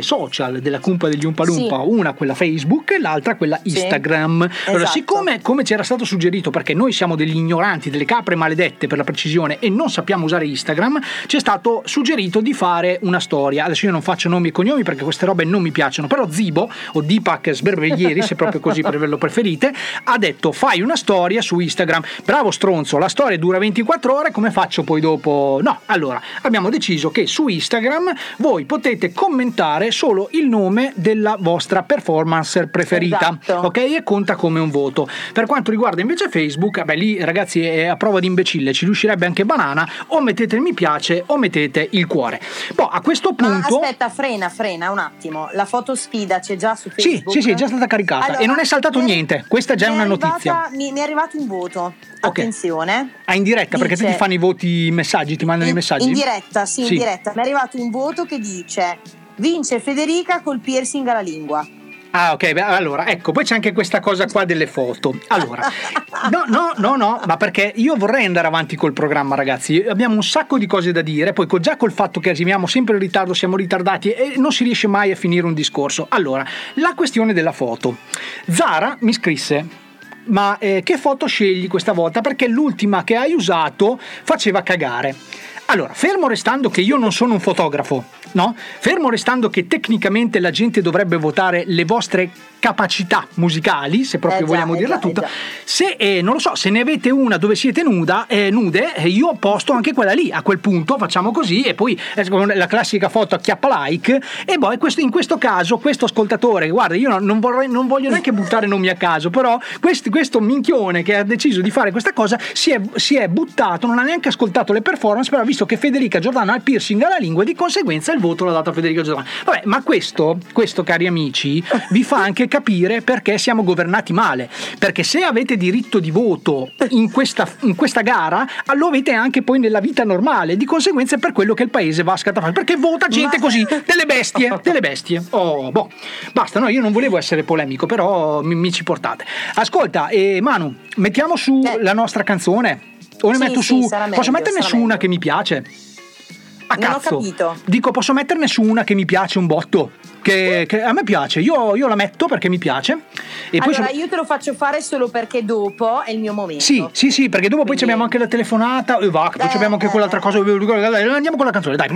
social della cumpa degli Umpa Lumpa, una quella Facebook e l'altra quella Instagram. Allora, siccome come c'era stato suggerito, perché noi siamo degli ignoranti, delle capre maledette per la precisione, e non sappiamo usare Instagram, ci è stato suggerito di fare una storia. Adesso io non faccio nomi e cognomi perché queste robe non mi piacciono, però Zibo o Deepak Sberberghieri se proprio così lo preferite, ha detto: fai una storia su Instagram. Bravo stronzo, la storia dura 24 ore, come faccio poi dopo? No, allora abbiamo deciso che su Instagram voi potete commentare solo il nome della vostra performance preferita, ok? E conta come un voto. Per quanto riguarda invece Facebook, lì ragazzi è a prova di imbecille, ci riuscirebbe anche Banana. O mettete il mi piace o mettete il cuore. Poi a questo punto aspetta, frena un attimo, la fotosfida c'è già su Facebook? Sì, è già stata caricata, allora, e non è saltato niente, questa è già una notizia. Mi è arrivato un voto attenzione. Ah, in diretta, dice, perché tutti fanno i voti, i messaggi, ti mandano i messaggi? In diretta, sì, sì, in diretta. Mi è arrivato un voto che dice: vince Federica col piercing alla lingua. Ah, ok, beh, allora, ecco, poi c'è anche questa cosa qua delle foto. Allora, no, ma perché io vorrei andare avanti col programma, ragazzi. Abbiamo un sacco di cose da dire, poi già col fatto che arriviamo sempre in ritardo, siamo ritardati e non si riesce mai a finire un discorso. Allora, la questione della foto. Zara mi scrisse: ma che foto scegli questa volta? Perché l'ultima che hai usato faceva cagare. Allora, fermo restando che io non sono un fotografo, no? Fermo restando che tecnicamente la gente dovrebbe votare le vostre capacità musicali, se proprio vogliamo dirla tutta. Se non lo so, se ne avete una dove siete nude, io posto anche quella lì. A quel punto facciamo così e poi la classica foto acchiappa like. E poi in questo caso questo ascoltatore, guarda, io non voglio neanche buttare nomi a caso, però questo minchione che ha deciso di fare questa cosa si è buttato, non ha neanche ascoltato le performance, però ha visto che Federica Giordano ha il piercing alla lingua e di conseguenza il voto l'ha dato a Federica Giordano. Vabbè, ma questo, cari amici, vi fa anche capire perché siamo governati male, perché se avete diritto di voto in questa gara, lo avete anche poi nella vita normale, di conseguenza è per quello che il paese va a scattafare, perché vota gente così, delle bestie. Oh, boh, basta, no, io non volevo essere polemico, però mi ci portate. Ascolta, Manu, mettiamo su la nostra canzone o ne metto su? Posso metterne su una che mi piace? A cazzo, non ho capito. Dico, posso metterne su una che mi piace un botto, che a me piace, io la metto perché mi piace. E allora poi io te lo faccio fare solo perché dopo è il mio momento. Sì, perché dopo. Quindi poi abbiamo anche la telefonata, poi abbiamo anche quell'altra cosa. Andiamo con la canzone, dai.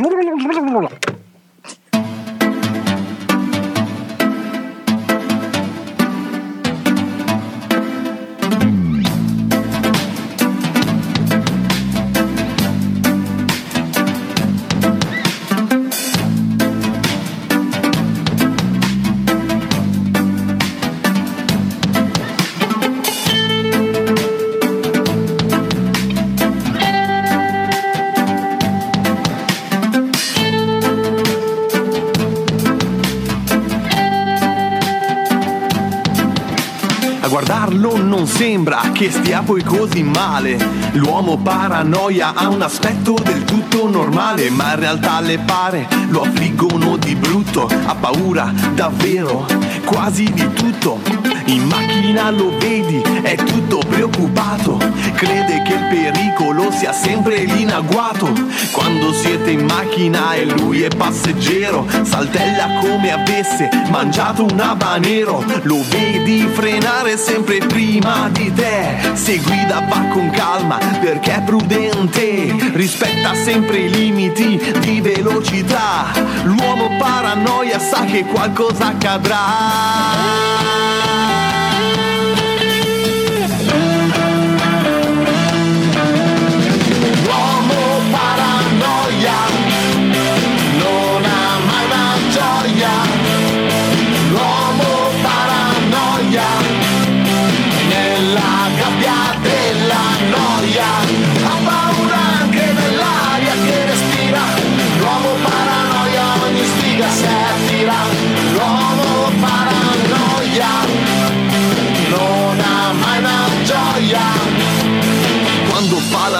Sembra che stia poi così male, l'uomo paranoia ha un aspetto del tutto normale, ma in realtà le pare lo affliggono di brutto, ha paura davvero quasi di tutto, in macchina lo vedi è tutto preoccupato, crede che il pericolo sia sempre lì in agguato, quando siete in macchina e lui è passeggero, saltella come avesse mangiato un habanero, lo vedi frenare sempre prima di te, se guida va con calma perché è prudente, rispetta sempre i limiti di velocità, l'uomo paranoia sa che qualcosa accadrà.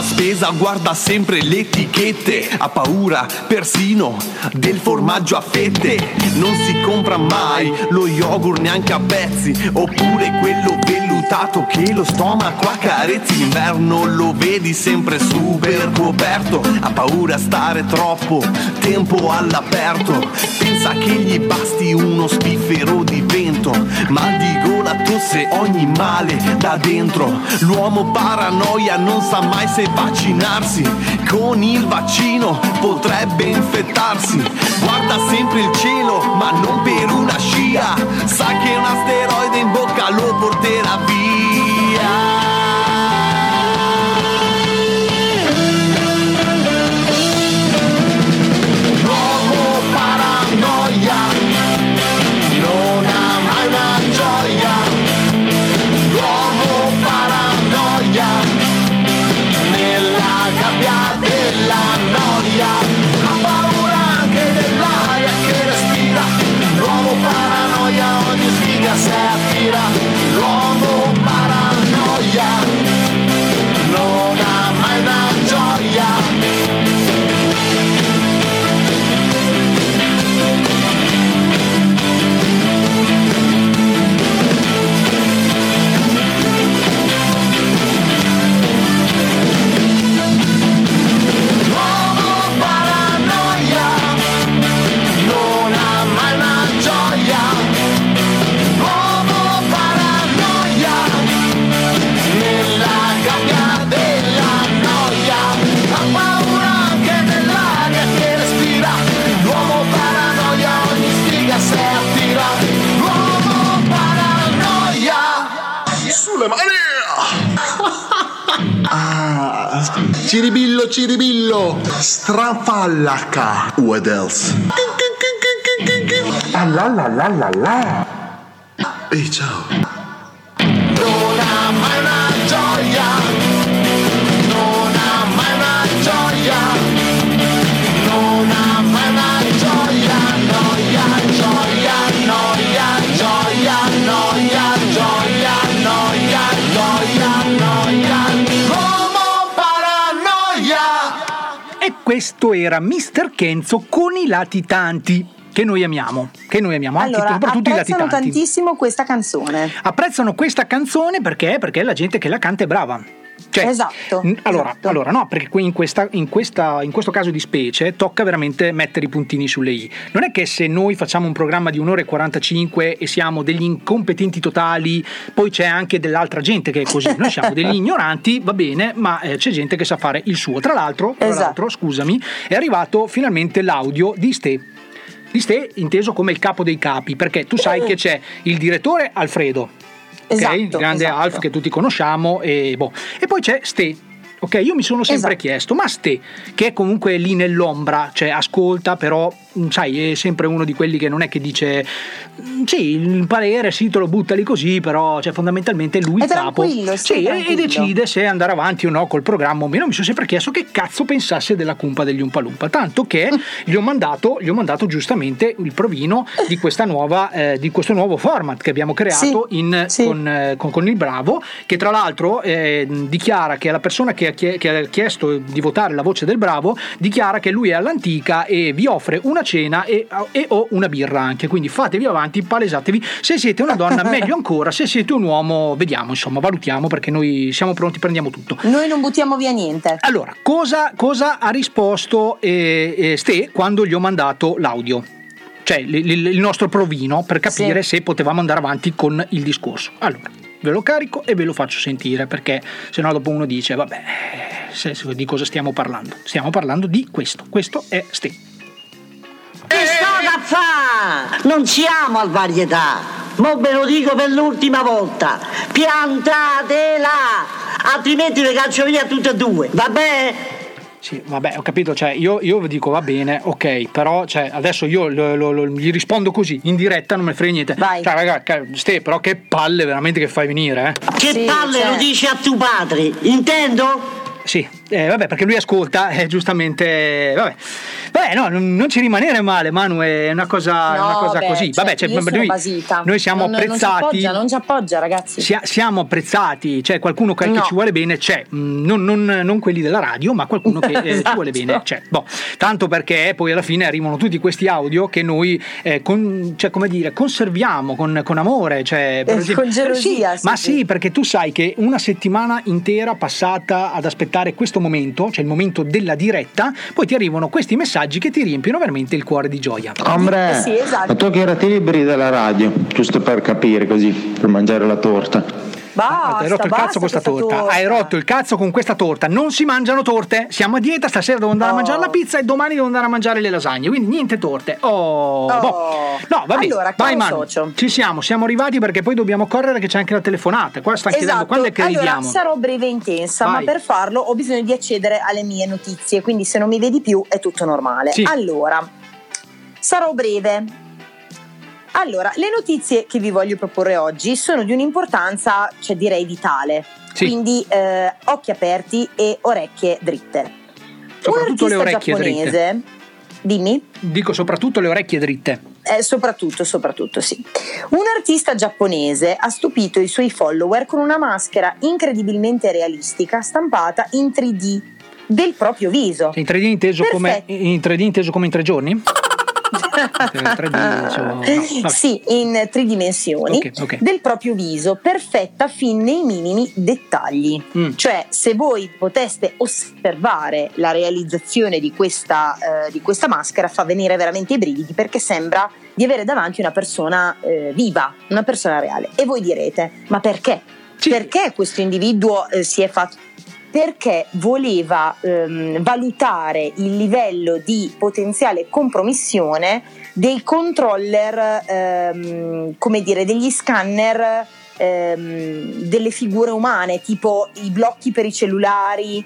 Spesa guarda sempre le etichette, ha paura persino del formaggio a fette, non si compra mai lo yogurt neanche a pezzi, oppure quello vellutato che lo stomaco accarezzi, l'inverno lo vedi sempre super coperto, ha paura a stare troppo tempo all'aperto, pensa che gli basti uno spiffero di vento, mal di gola, tosse, ogni male da dentro, l'uomo paranoia non sa mai se vaccinarsi, con il vaccino potrebbe infettarsi, guarda sempre il cielo ma non per una scia, sa che un asteroide in bocca lo porterà via. L'uomo paranoia, Santa Maria! Ah, Ciribillo, Ciribillo, strafallaca. What else? Ah, la la la la la. Ehi, ciao. Non ha mai una gioia. Non ha mai una gioia. Non ha mai una gioia. Noia, gioia, noia, gioia, noia, gioia, noia, gioia, noia. Come paranoia. E questo era Mr. Kenzo con i latitanti. Che noi amiamo, anche allora, soprattutto i latitanti. Apprezzano tantissimo questa canzone. Apprezzano questa canzone perché la gente che la canta è brava. Cioè, esatto. Allora, no, perché qui in questo caso di specie tocca veramente mettere i puntini sulle i. Non è che se noi facciamo un programma di un'ora e 45 e siamo degli incompetenti totali, poi c'è anche dell'altra gente che è così. Noi siamo degli ignoranti, va bene, ma c'è gente che sa fare il suo. Tra l'altro, scusami, è arrivato finalmente l'audio di Ste. Di Ste inteso come il capo dei capi, perché tu sai che c'è il direttore Alfredo, esatto, okay? Il grande Alf che tutti conosciamo, e poi c'è Ste. Ok, io mi sono sempre chiesto, ma Ste, che è comunque lì nell'ombra, cioè ascolta, però sai, è sempre uno di quelli che non è che dice sì, il parere sì, te lo butta lì così, però cioè fondamentalmente lui il capo, sì, e decide se andare avanti o no col programma o meno. Mi sono sempre chiesto che cazzo pensasse della cumpa degli Umpalumpa, tanto che gli ho mandato giustamente il provino di questa nuova di questo nuovo format che abbiamo creato con il Bravo, che tra l'altro dichiara che è la persona che ha chiesto di votare la voce del Bravo, dichiara che lui è all'antica e vi offre una cena e una birra anche, quindi fatevi avanti, palesatevi, se siete una donna meglio ancora, se siete un uomo vediamo, insomma valutiamo, perché noi siamo pronti, prendiamo tutto, noi non buttiamo via niente. Allora, cosa ha risposto Ste quando gli ho mandato l'audio, cioè il nostro provino per capire se potevamo andare avanti con il discorso? Allora, ve lo carico e ve lo faccio sentire, perché sennò dopo uno dice vabbè, di cosa stiamo parlando? Stiamo parlando di questo è Ste. Che sto a fa? Non siamo al varietà, mo ve lo dico per l'ultima volta, piantatela, altrimenti le calcio via tutte e due, va bene? Sì, vabbè, ho capito, cioè io dico va bene, ok, però cioè, adesso io gli rispondo così, in diretta, non me frega niente. Vai. Cioè, ragazzi, Ste, però che palle veramente che fai venire, eh? Che sì, palle, cioè... lo dici a tuo padre, intendo? Sì, vabbè, perché lui ascolta, giustamente, vabbè. Beh, no, non ci rimanere male, Manu, è una cosa, no, così. Vabbè, cioè, noi siamo apprezzati. Non ci appoggia, ragazzi. Siamo apprezzati, cioè qualcuno che ci vuole bene c'è, non quelli della radio, ma qualcuno che esatto, ci vuole bene c'è. Boh, tanto perché poi alla fine arrivano tutti questi audio che noi, cioè come dire, conserviamo con amore, cioè per esempio, con gelosia. Sì, ma sì, perché tu sai che una settimana intera passata ad aspettare questo momento, cioè il momento della diretta, poi ti arrivano questi messaggi che ti riempiono veramente il cuore di gioia. Ombre, sì, esatto. Ma tu che ora ti liberi dalla radio, giusto per capire, così, per mangiare la torta. Basta, hai rotto il cazzo con questa torta. Hai rotto il cazzo con questa torta. Non si mangiano torte. Siamo a dieta, stasera devo andare a mangiare la pizza e domani devo andare a mangiare le lasagne. Quindi niente torte. Boh. No, va bene. Allora, vai Manu. Socio. Ci siamo arrivati perché poi dobbiamo correre che c'è anche la telefonata. Qua stanno chiedendo quando è che arriviamo. Sarò breve e intensa, vai. Ma per farlo ho bisogno di accedere alle mie notizie, quindi se non mi vedi più è tutto normale. Sì. Allora, sarò breve. Allora, le notizie che vi voglio proporre oggi sono di un'importanza, cioè direi vitale, quindi occhi aperti e orecchie dritte. Soprattutto le orecchie dritte. Dimmi. Dico soprattutto le orecchie dritte. Soprattutto, sì. Un artista giapponese ha stupito i suoi follower con una maschera incredibilmente realistica stampata in 3D del proprio viso. In 3D inteso come in 3 giorni? 3D, cioè, no, sì, in 3 dimensioni, okay. Del proprio viso, perfetta fin nei minimi dettagli. Cioè, se voi poteste osservare la realizzazione di questa maschera, fa venire veramente i brividi, perché sembra di avere davanti una persona viva, una persona reale. E voi direte: ma perché? Sì. Perché questo individuo si è fatto? Perché voleva valutare il livello di potenziale compromissione dei controller, come dire, degli scanner delle figure umane, tipo i blocchi per i cellulari.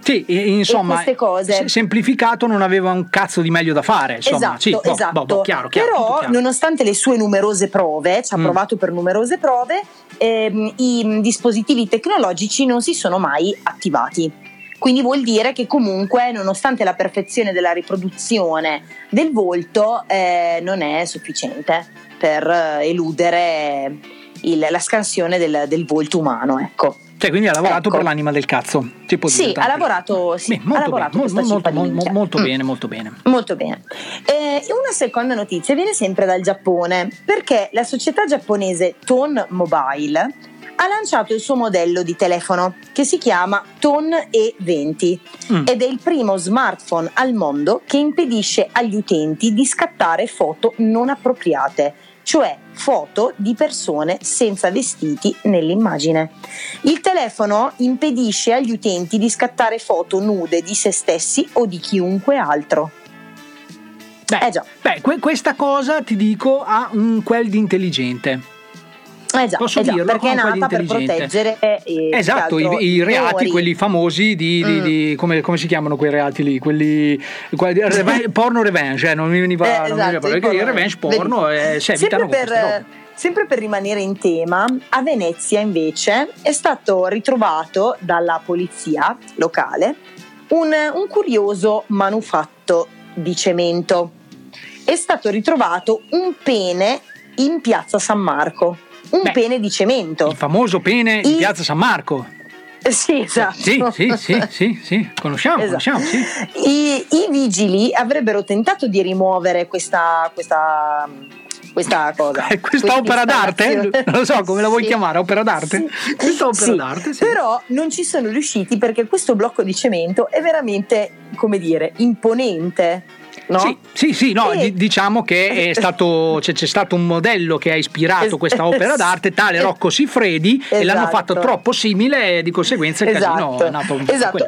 Sì, insomma, queste cose. Semplificato, non aveva un cazzo di meglio da fare. Insomma. Esatto, sì, esatto. Chiaro, però, chiaro. Nonostante le sue numerose prove, ci ha provato per numerose prove, i dispositivi tecnologici non si sono mai attivati. Quindi vuol dire che comunque, nonostante la perfezione della riproduzione del volto, non è sufficiente per eludere la scansione del volto umano, ecco. Cioè, quindi ha lavorato per l'anima del cazzo. Sì, ha lavorato, sì, beh, molto bene. Una seconda notizia viene sempre dal Giappone, perché la società giapponese Tone Mobile ha lanciato il suo modello di telefono che si chiama Tone E20 ed è il primo smartphone al mondo che impedisce agli utenti di scattare foto non appropriate, cioè foto di persone senza vestiti nell'immagine. Il telefono impedisce agli utenti di scattare foto nude di se stessi o di chiunque altro. Questa cosa, ti dico, ha un quel di intelligente. Posso dirlo, perché è nata per proteggere esatto, i reati, minori. Quelli famosi di come si chiamano quei reati lì, quelli porno revenge, non mi veniva il revenge porno, si evitano queste robe. Sempre per rimanere in tema, a Venezia invece è stato ritrovato dalla polizia locale un curioso manufatto di cemento. È stato ritrovato un pene in piazza San Marco. Pene di cemento. Il famoso pene in piazza San Marco. Sì, esatto. Sì. Conosciamo. I vigili avrebbero tentato di rimuovere questa cosa. Questa opera d'arte? Non lo so, come la vuoi chiamare, opera d'arte? Sì. Questa opera d'arte, sì. Però non ci sono riusciti, perché questo blocco di cemento è veramente, come dire, imponente. No? Sì, no. Diciamo che è stato, c'è stato un modello che ha ispirato questa opera d'arte, tale Rocco Siffredi, e l'hanno fatto troppo simile, e di conseguenza il casino è nato.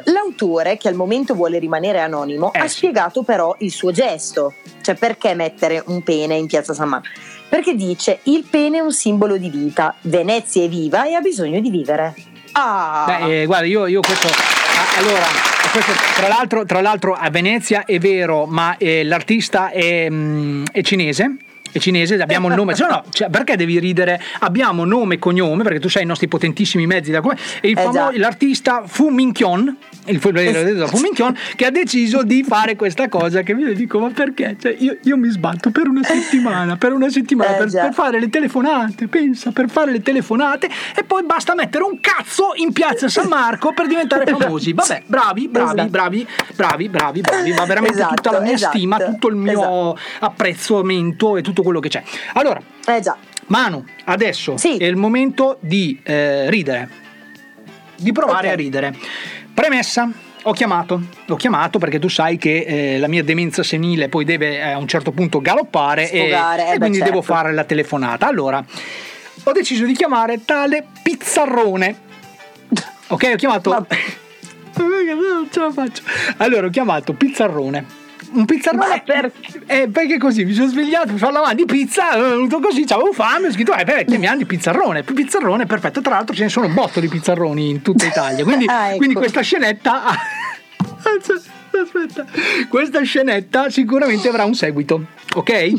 L'autore, che al momento vuole rimanere anonimo, ha spiegato però il suo gesto, cioè perché mettere un pene in piazza San Marco, perché dice: il pene è un simbolo di vita, Venezia è viva e ha bisogno di vivere. Guarda, io questo, allora, questo, tra l'altro a Venezia è vero, ma l'artista è cinese. Abbiamo il nome, perché devi ridere? Abbiamo nome e cognome, perché tu sai i nostri potentissimi mezzi da come. E l'artista Fu Minchion, che ha deciso di fare questa cosa, che io dico: ma perché? Cioè, io mi sbatto per una settimana per fare le telefonate, e poi basta mettere un cazzo in piazza San Marco per diventare famosi. Vabbè, bravi, ma veramente tutta la mia stima, tutto il mio apprezzamento e tutto quello che c'è. Allora, Manu, adesso è il momento di ridere, di provare a ridere. Premessa: l'ho chiamato perché tu sai che la mia demenza senile poi deve a un certo punto galoppare, sfogare, e quindi devo fare la telefonata. Allora, ho deciso di chiamare tale Pizzarrone. Ok, ho chiamato non ce la faccio. Allora, ho chiamato Pizzarrone. Un pizzarrone perché così mi sono svegliato, mi fa la mano di pizza, venuto così, avevo fame, ho scritto chiamiamoli Pizzarrone, perfetto. Tra l'altro ce ne sono un botto di pizzarroni in tutta Italia, quindi, ecco. Quindi questa scenetta questa scenetta sicuramente avrà un seguito, ok?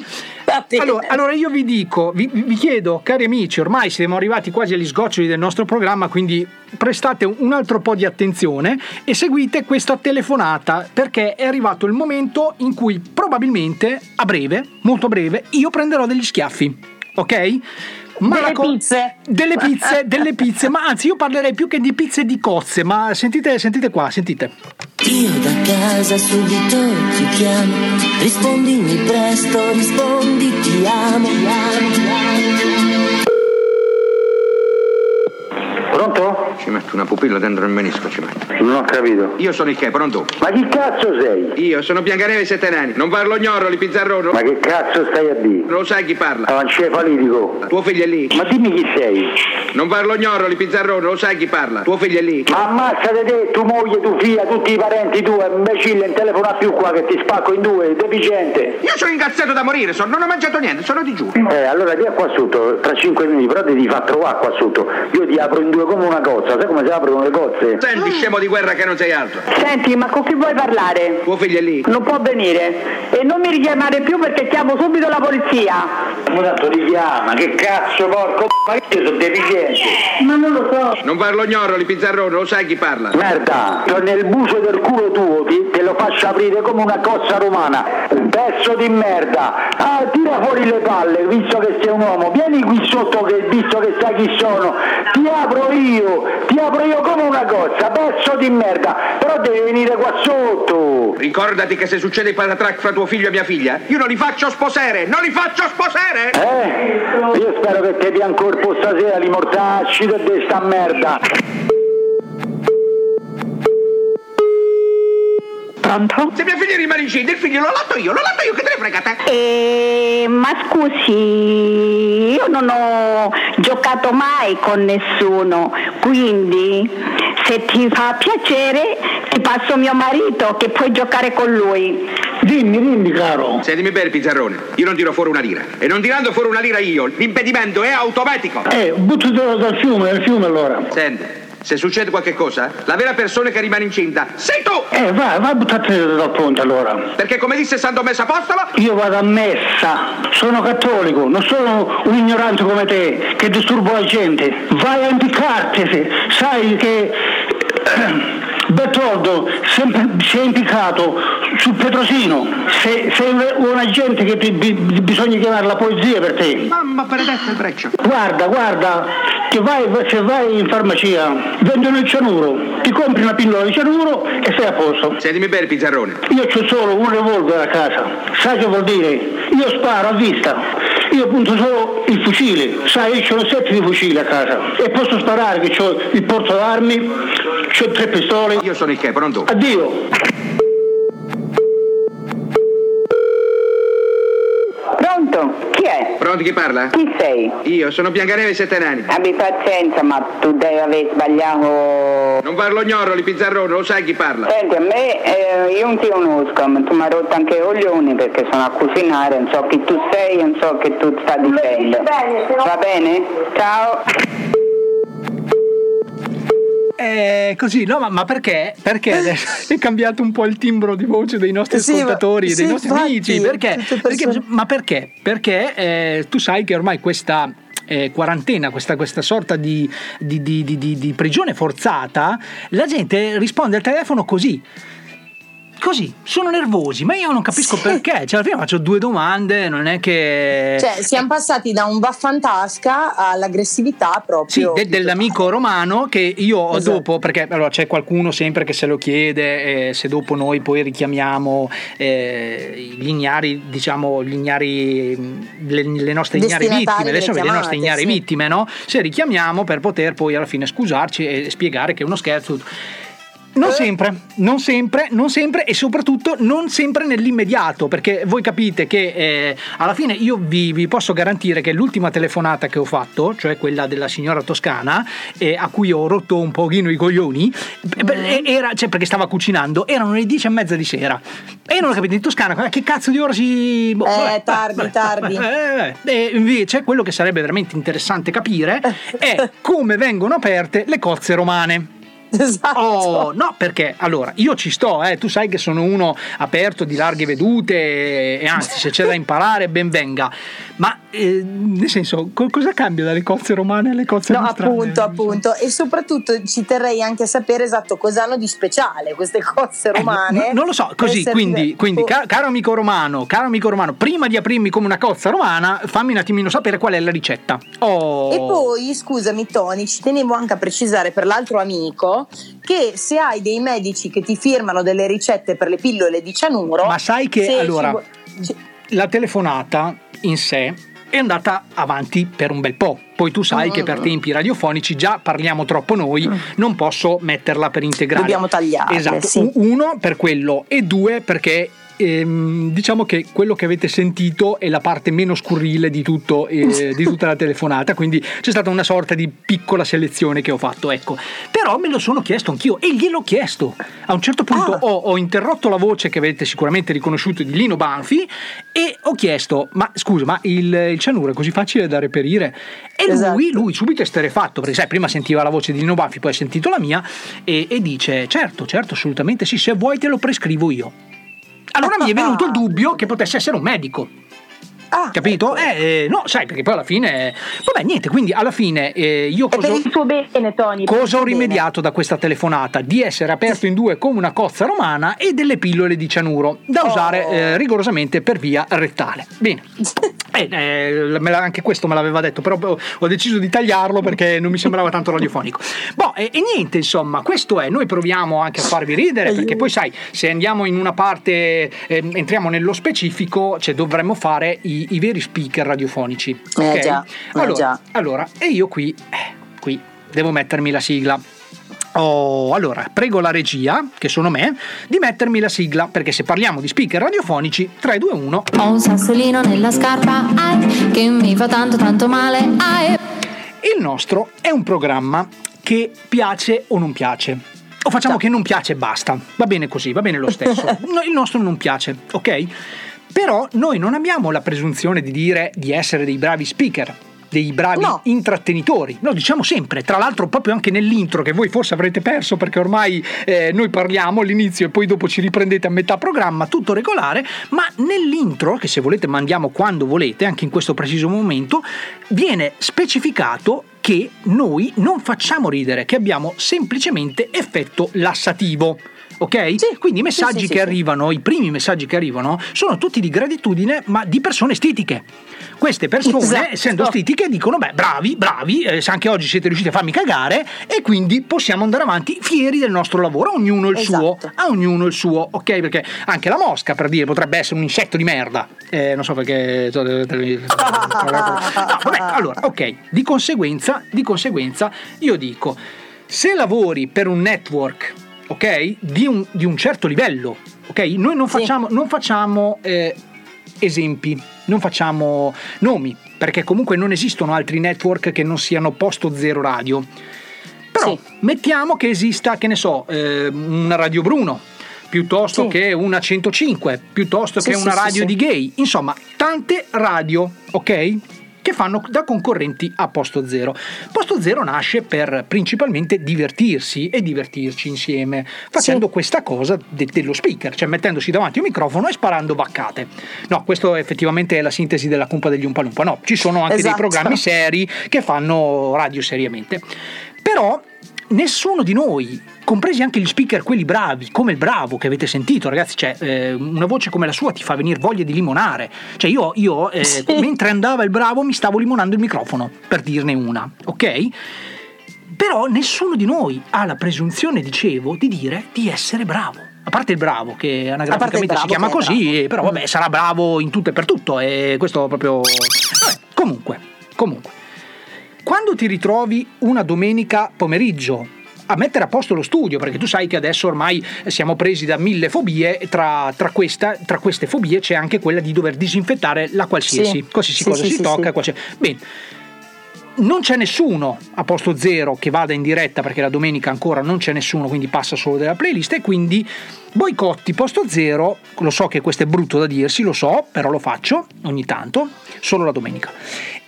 Allora io vi dico, vi chiedo, cari amici, ormai siamo arrivati quasi agli sgoccioli del nostro programma, quindi prestate un altro po' di attenzione e seguite questa telefonata, perché è arrivato il momento in cui probabilmente a breve, molto breve, io prenderò degli schiaffi, ok? Delle pizze, ma anzi io parlerei più che di pizze, di cozze, ma sentite qua, sentite. Io da casa subito ti chiamo, rispondimi presto, rispondi, ti amo. Pronto? Ci metto una pupilla dentro il menisco, ci metto. Non ho capito. Io sono il Chepo, non tu. Ma chi cazzo sei? Io sono Biancaneve e i Sette Nani. Non parlo gnoro, li pizzarrono. Ma che cazzo stai a dire? Lo sai chi parla? Avancefalitico. Tuo figlio è lì. Ma dimmi chi sei. Non parlo gnoro, li pizzarrono, lo sai chi parla? Tuo figlio è lì. Ma ammazzate te, tu moglie, tu figlia, tutti i parenti tu, imbecille, non telefona più qua che ti spacco in due, deficiente. Io sono incazzato da morire, non ho mangiato niente, sono digiuno. Allora via qua sotto, tra 5 minuti, però ti fa trovare qua sotto. Io ti apro in due come una cozza, sai come si aprono le cozze? Senti, scemo di guerra che non sei altro. Senti, ma con chi vuoi parlare? Tuo figlio è lì. Non può venire. E non mi richiamare più perché chiamo subito la polizia. Ma tanto richiama, che cazzo, porco. Ma io sono deficiente. Ma non lo so. Non parlo gnoro, li pizzarrono, lo sai chi parla? Merda, nel bucio del culo tuo te lo faccio aprire come una cozza romana. Un pezzo di merda. Ah, tira fuori le palle, visto che sei un uomo. Vieni qui sotto, che visto che sai chi sono. Ti apro io come una cozza, pezzo di merda. Però devi venire qua sotto. Ricordati che se succede il patatrack fra tuo figlio e mia figlia, io non li faccio sposare. Non li faccio sposare. Io spero che te dia un corpo stasera, li mortacci da sta merda. Pronto? Se mia figlia rimane incinta, il figlio lo latto io, che te ne frega te? Ma scusi, io non ho giocato mai con nessuno, quindi se ti fa piacere ti passo mio marito che puoi giocare con lui. Dimmi caro. Sentimi bene Pizzarrone, io non tiro fuori una lira e non tirando fuori una lira io, l'impedimento è automatico. Buttatelo dal fiume allora. Senti. Se succede qualche cosa, la vera persona che rimane incinta sei tu! Vai a buttarti dal ponte allora. Perché come disse Santo Messa Apostolo? Io vado a messa, sono cattolico, non sono un ignorante come te, che disturbo la gente. Vai a impiccarti, sai che Bertoldo si è impiccato su Petrosino. Sei un agente che bisogna chiamare la polizia per te. Mamma benedetta il breccio. Guarda. Se vai in farmacia, vendono il cianuro, ti compri una pillola di cianuro e sei a posto. Sentimi bene Pizzarrone. Io c'ho solo un revolver a casa, sai che vuol dire? Io sparo a vista, io punto solo il fucile, sai, io c'ho un set di fucili a casa e posso sparare, che c'ho il porto d'armi, c'ho 3 pistole. Io sono il che, pronto? Addio. Pronto? Chi è? Pronto, chi parla? Chi sei? Io sono Biancaneve e 7 Nani. Abbi pazienza, ma tu devi aver sbagliato. Non parlo gnoro, li pizzarrono, lo sai chi parla? Senti, a me io non ti conosco, ma tu mi hai rotto anche i coglioni perché sono a cucinare, non so chi tu sei, non so che tu stai dicendo. Va bene? Ciao. Così, no, ma perché? Perché adesso è cambiato un po' il timbro di voce dei nostri ascoltatori, dei nostri amici? Perché? Ma perché? Perché tu sai che ormai questa quarantena, questa sorta di prigione forzata, la gente risponde al telefono così, sono nervosi, ma io non capisco perché, alla fine faccio 2 domande, non è che... siamo passati da un vaffantasca all'aggressività proprio... Sì, dell'amico romano che io ho dopo, perché allora c'è qualcuno sempre che se lo chiede, se dopo noi poi richiamiamo le nostre ignare vittime, adesso le nostre ignare vittime, no? Se richiamiamo per poter poi alla fine scusarci e spiegare che è uno scherzo... Non sempre e soprattutto non sempre nell'immediato, perché voi capite che alla fine io vi posso garantire che l'ultima telefonata che ho fatto, cioè quella della signora toscana, a cui ho rotto un pochino i coglioni, perché stava cucinando, erano le 10:30 di sera e non ho capito in Toscana che cazzo di ora si... tardi. E invece quello che sarebbe veramente interessante capire è come vengono aperte le cozze romane. Esatto. Oh, no, perché allora io ci sto, tu sai che sono uno aperto di larghe vedute e anzi se c'è da imparare ben venga, ma nel senso cosa cambia dalle cozze romane alle cozze nostrane? appunto e soprattutto ci terrei anche a sapere esatto cosa hanno di speciale queste cozze romane, non lo so, così quindi caro amico romano, prima di aprirmi come una cozza romana fammi un attimino sapere qual è la ricetta. E poi scusami Tony, ci tenevo anche a precisare per l'altro amico che se hai dei medici che ti firmano delle ricette per le pillole di cianuro, ma sai che allora la telefonata in sé è andata avanti per un bel po'. poi tu sai che per tempi radiofonici già parliamo troppo noi, non posso metterla per integrare, dobbiamo tagliare. Esatto, sì. Uno per quello e due perché diciamo che quello che avete sentito è la parte meno scurrile di tutto, di tutta la telefonata, quindi c'è stata una sorta di piccola selezione che ho fatto, ecco. Però me lo sono chiesto anch'io e gliel'ho chiesto a un certo punto. Ho interrotto la voce che avete sicuramente riconosciuto di Lino Banfi e ho chiesto: ma scusa, ma il cianuro è così facile da reperire? E esatto. lui subito esterrefatto, perché sai, prima sentiva la voce di Lino Banfi, poi ha sentito la mia e dice: certo, assolutamente sì, se vuoi te lo prescrivo io. Allora mi è venuto il dubbio che potesse essere un medico. Capito? Ecco. No, sai, perché poi alla fine vabbè, niente, quindi alla fine io cosa, per il tuo bene, Tony, cosa ho rimediato da questa telefonata? Di essere aperto in due come una cozza romana e delle pillole di cianuro da usare rigorosamente per via rettale. Bene. Anche questo me l'aveva detto, però ho deciso di tagliarlo perché non mi sembrava tanto radiofonico. Boh, e niente, insomma, questo è. Noi proviamo anche a farvi ridere, perché poi sai, se andiamo in una parte, entriamo nello specifico, cioè dovremmo fare i veri speaker radiofonici. Okay? Allora, e io qui devo mettermi la sigla. Allora, prego la regia, che sono me, di mettermi la sigla, perché se parliamo di speaker radiofonici, 3, 2, 1... Ho un sassolino nella scarpa, che mi fa tanto tanto male, Il nostro è un programma che piace o non piace. O facciamo che non piace e basta, va bene così, va bene lo stesso. Il nostro non piace, ok? Però noi non abbiamo la presunzione di dire di essere dei bravi speaker, dei bravi intrattenitori. Lo diciamo sempre, tra l'altro proprio anche nell'intro che voi forse avrete perso perché ormai noi parliamo all'inizio e poi dopo ci riprendete a metà programma, tutto regolare, ma nell'intro, che se volete mandiamo quando volete, anche in questo preciso momento, viene specificato che noi non facciamo ridere, che abbiamo semplicemente effetto lassativo. Ok? Sì, quindi i messaggi che arrivano, i primi messaggi che arrivano sono tutti di gratitudine, ma di persone stitiche. Queste persone, essendo stitiche, dicono: beh, bravi, anche oggi siete riusciti a farmi cagare e quindi possiamo andare avanti fieri del nostro lavoro, ognuno il suo, a ognuno il suo, ok? Perché anche la mosca, per dire, potrebbe essere un insetto di merda. Non so perché. No, vabbè, allora, ok. Di conseguenza, io dico: se lavori per un network, ok, di un certo livello, ok, noi non facciamo esempi, non facciamo nomi, perché comunque non esistono altri network che non siano posto zero radio, però mettiamo che esista, che ne so, una Radio Bruno, piuttosto che una 105, piuttosto che una radio di gay, insomma tante radio, ok, che fanno da concorrenti a Posto Zero. Posto Zero nasce per principalmente divertirsi e divertirci insieme, facendo questa cosa dello speaker, cioè mettendosi davanti a un microfono e sparando baccate. No, questo effettivamente è la sintesi della cumpa degli Umpalumpa. No, ci sono anche dei programmi seri che fanno radio seriamente. Però nessuno di noi, compresi anche gli speaker quelli bravi, come il bravo che avete sentito, ragazzi, cioè una voce come la sua ti fa venire voglia di limonare, cioè io mentre andava il bravo mi stavo limonando il microfono, per dirne una, ok? Però nessuno di noi ha la presunzione, dicevo, di dire di essere bravo, a parte il bravo che anagraficamente si chiama così, però vabbè, sarà bravo in tutto e per tutto, e questo proprio vabbè, comunque quando ti ritrovi una domenica pomeriggio a mettere a posto lo studio, perché tu sai che adesso ormai siamo presi da 1000 fobie, e tra queste fobie c'è anche quella di dover disinfettare la qualsiasi cosa si tocca. Bene, non c'è nessuno a Posto Zero che vada in diretta, perché la domenica ancora non c'è nessuno, quindi passa solo della playlist, e quindi boicotti Posto Zero. Lo so che questo è brutto da dirsi, lo so, però lo faccio ogni tanto, solo la domenica.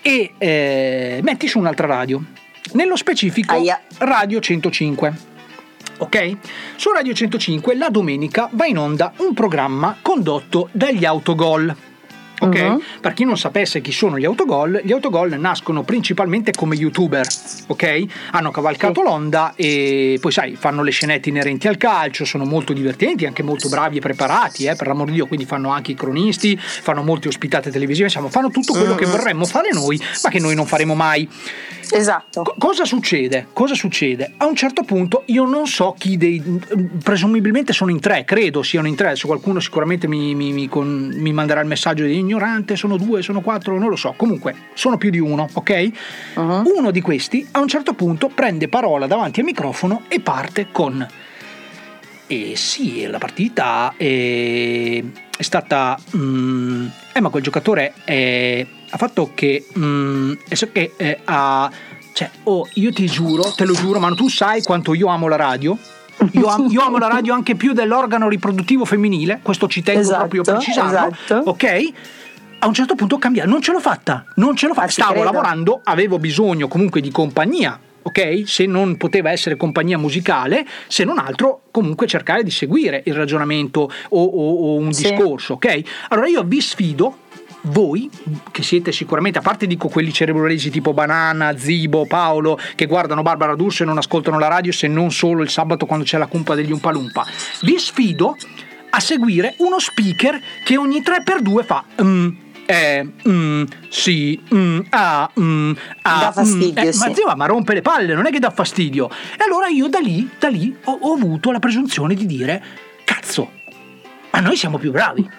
E metti su un'altra radio, nello specifico Radio 105, ok? Su Radio 105 la domenica va in onda un programma condotto dagli Autogol, ok? Uh-huh. Per chi non sapesse chi sono gli Autogol nascono principalmente come youtuber, ok? Hanno cavalcato l'onda e poi sai, fanno le scenette inerenti al calcio, sono molto divertenti, anche molto bravi e preparati, per l'amor di Dio, quindi fanno anche i cronisti, fanno molte ospitate televisive, insomma fanno tutto quello che vorremmo fare noi, ma che noi non faremo mai. Esatto. Cosa succede? A un certo punto io non so chi dei, presumibilmente sono in tre, credo siano in tre, adesso qualcuno sicuramente mi manderà il messaggio di ignorante, sono due, sono quattro, non lo so, comunque sono più di uno, ok? Uh-huh. Uno di questi a un certo punto prende parola davanti al microfono e parte con "e sì, la partita è stata ma quel giocatore ha fatto che io ti giuro, te lo giuro, ma tu sai quanto io amo la radio. Io amo la radio anche più dell'organo riproduttivo femminile", questo ci tengo proprio a precisarlo, esatto. Ok? A un certo punto cambia, non ce l'ho fatta, stavo lavorando, avevo bisogno comunque di compagnia, ok? Se non poteva essere compagnia musicale, se non altro comunque cercare di seguire il ragionamento o un discorso, ok? Allora io vi sfido, voi che siete sicuramente, a parte dico quelli cerebralesi tipo Banana, Zibo, Paolo, che guardano Barbara D'Urso e non ascoltano la radio se non solo il sabato quando c'è la cumpa degli Umpalumpa, vi sfido a seguire uno speaker che ogni 3x2 fa dà fastidio, ma zio, ma rompe le palle, non è che dà fastidio. E allora io da lì ho avuto la presunzione di dire: cazzo, ma noi siamo più bravi.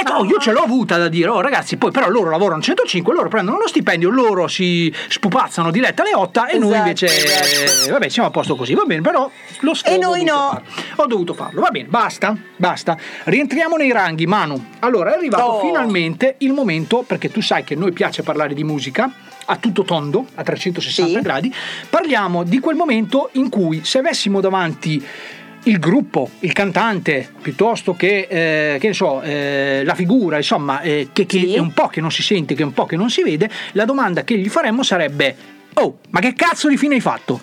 Ecco, io ce l'ho avuta da dire: oh ragazzi, poi però loro lavorano 105, loro prendono lo stipendio, loro si spupazzano di letta alle 8 e noi invece vabbè, siamo a posto così, va bene, però lo scopo e noi ho dovuto farlo, va bene, basta, rientriamo nei ranghi, Manu. Allora è arrivato finalmente il momento, perché tu sai che noi piace parlare di musica a tutto tondo, a 360 gradi. Parliamo di quel momento in cui, se avessimo davanti il gruppo, il cantante, piuttosto che ne so, la figura, insomma, che è un po' che non si sente, che è un po' che non si vede, la domanda che gli faremmo sarebbe: oh, ma che cazzo di fine hai fatto?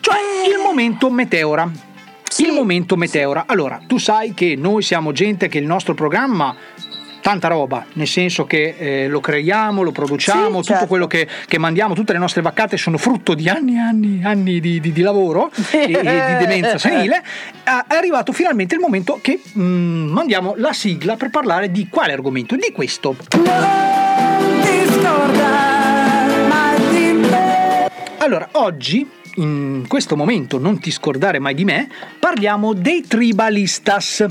Cioè il momento meteora. Il momento meteora. Allora, tu sai che noi siamo gente che il nostro programma tanta roba, nel senso che lo creiamo, lo produciamo, tutto quello che mandiamo, tutte le nostre vaccate sono frutto di anni di lavoro e di demenza senile. È arrivato finalmente il momento che mandiamo la sigla per parlare di quale argomento? Di questo. Allora, oggi, in questo momento, non ti scordare mai di me, parliamo dei Tribalistas.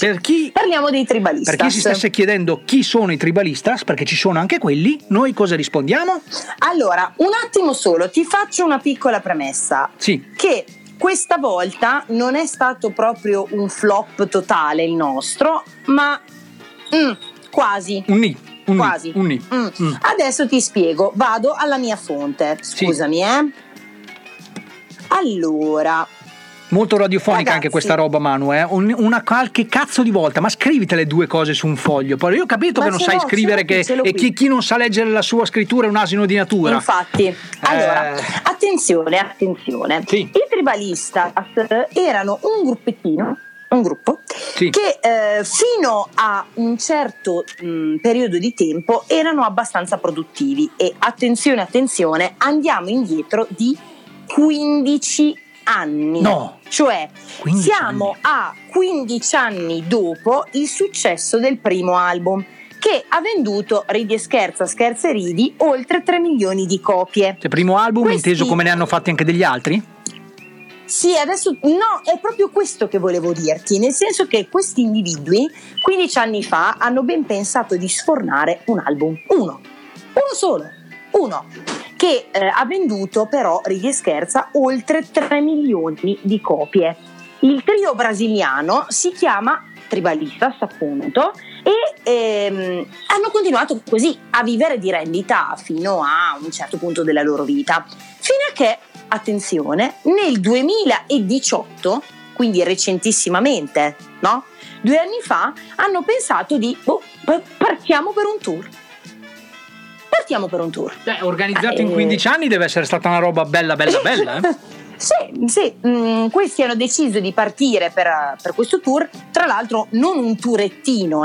Per chi parliamo dei Tribalistas, per chi si stesse chiedendo chi sono i Tribalistas, perché ci sono anche quelli, noi cosa rispondiamo? Allora, un attimo solo, ti faccio una piccola premessa, che questa volta non è stato proprio un flop totale il nostro, ma quasi quasi. Adesso ti spiego, vado alla mia fonte, scusami. Allora, molto radiofonica, ragazzi, anche questa roba, Manu, una qualche cazzo di volta, ma scrivite le due cose su un foglio. Poi io ho capito che non sai scrivere, che e chi non sa leggere la sua scrittura è un asino di natura. Infatti, allora, attenzione. I Tribalistas erano un gruppettino, un gruppo che fino a un certo periodo di tempo erano abbastanza produttivi, e attenzione, andiamo indietro di 15 anni. No. Cioè 15 siamo anni. A 15 anni dopo il successo del primo album, che ha venduto, ridi e scherza, scherza e ridi, oltre 3 milioni di copie. Cioè, primo album, inteso come ne hanno fatti anche degli altri? Sì, adesso no, è proprio questo che volevo dirti, nel senso che questi individui 15 anni fa hanno ben pensato di sfornare un album, uno solo, che ha venduto però, ridi e scherza, oltre 3 milioni di copie. Il trio brasiliano si chiama Tribalistas, appunto, e hanno continuato così a vivere di rendita fino a un certo punto della loro vita, fino a che, attenzione, nel 2018, quindi recentissimamente, no? 2 anni fa, hanno pensato di partiamo per un tour. Organizzato in 15 anni deve essere stata una roba bella. Questi hanno deciso di partire per questo tour, tra l'altro non un tourettino,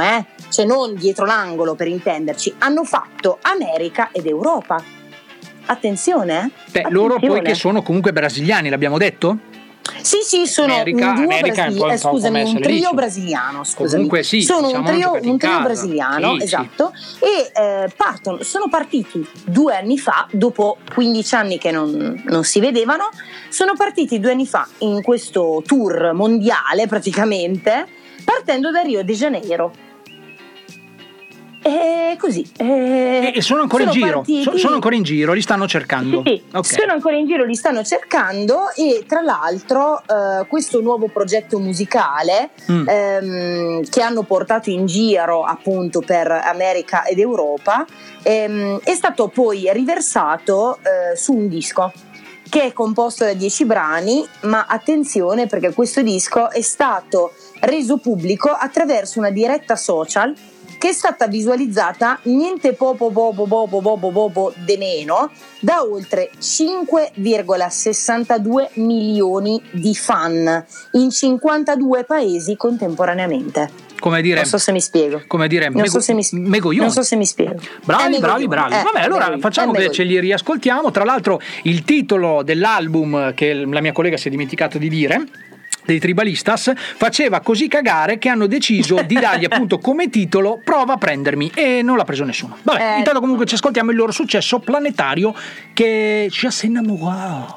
cioè non dietro l'angolo, per intenderci, hanno fatto America ed Europa. Attenzione. Loro poi che sono comunque brasiliani, l'abduo detto? Sì, sono un trio brasiliano. Comunque sono un trio brasiliano, esatto. Sì. E sono partiti 2 anni fa, dopo 15 anni che non si vedevano, sono partiti 2 anni fa in questo tour mondiale praticamente, partendo da Rio de Janeiro. E così. E sono ancora in giro. Sono ancora in giro, li stanno cercando. Sì, okay. Sono ancora in giro, li stanno cercando. E tra l'altro questo nuovo progetto musicale che hanno portato in giro appunto per America ed Europa è stato poi riversato su un disco che è composto da 10 brani, ma attenzione perché questo disco è stato reso pubblico attraverso una diretta social che è stata visualizzata niente poco de meno da oltre 5,62 milioni di fan in 52 paesi contemporaneamente. Come dire, non so se mi spiego. Non so se mi spiego. Bravi. Vabbè, allora facciamo che ce li riascoltiamo. Tra l'altro il titolo dell'album, che la mia collega si è dimenticato di dire, dei Tribalistas, faceva così cagare che hanno deciso di dargli appunto come titolo "Prova a prendermi", e non l'ha preso nessuno. Vabbè, intanto comunque ci ascoltiamo il loro successo planetario che è "Je s'ennamourò".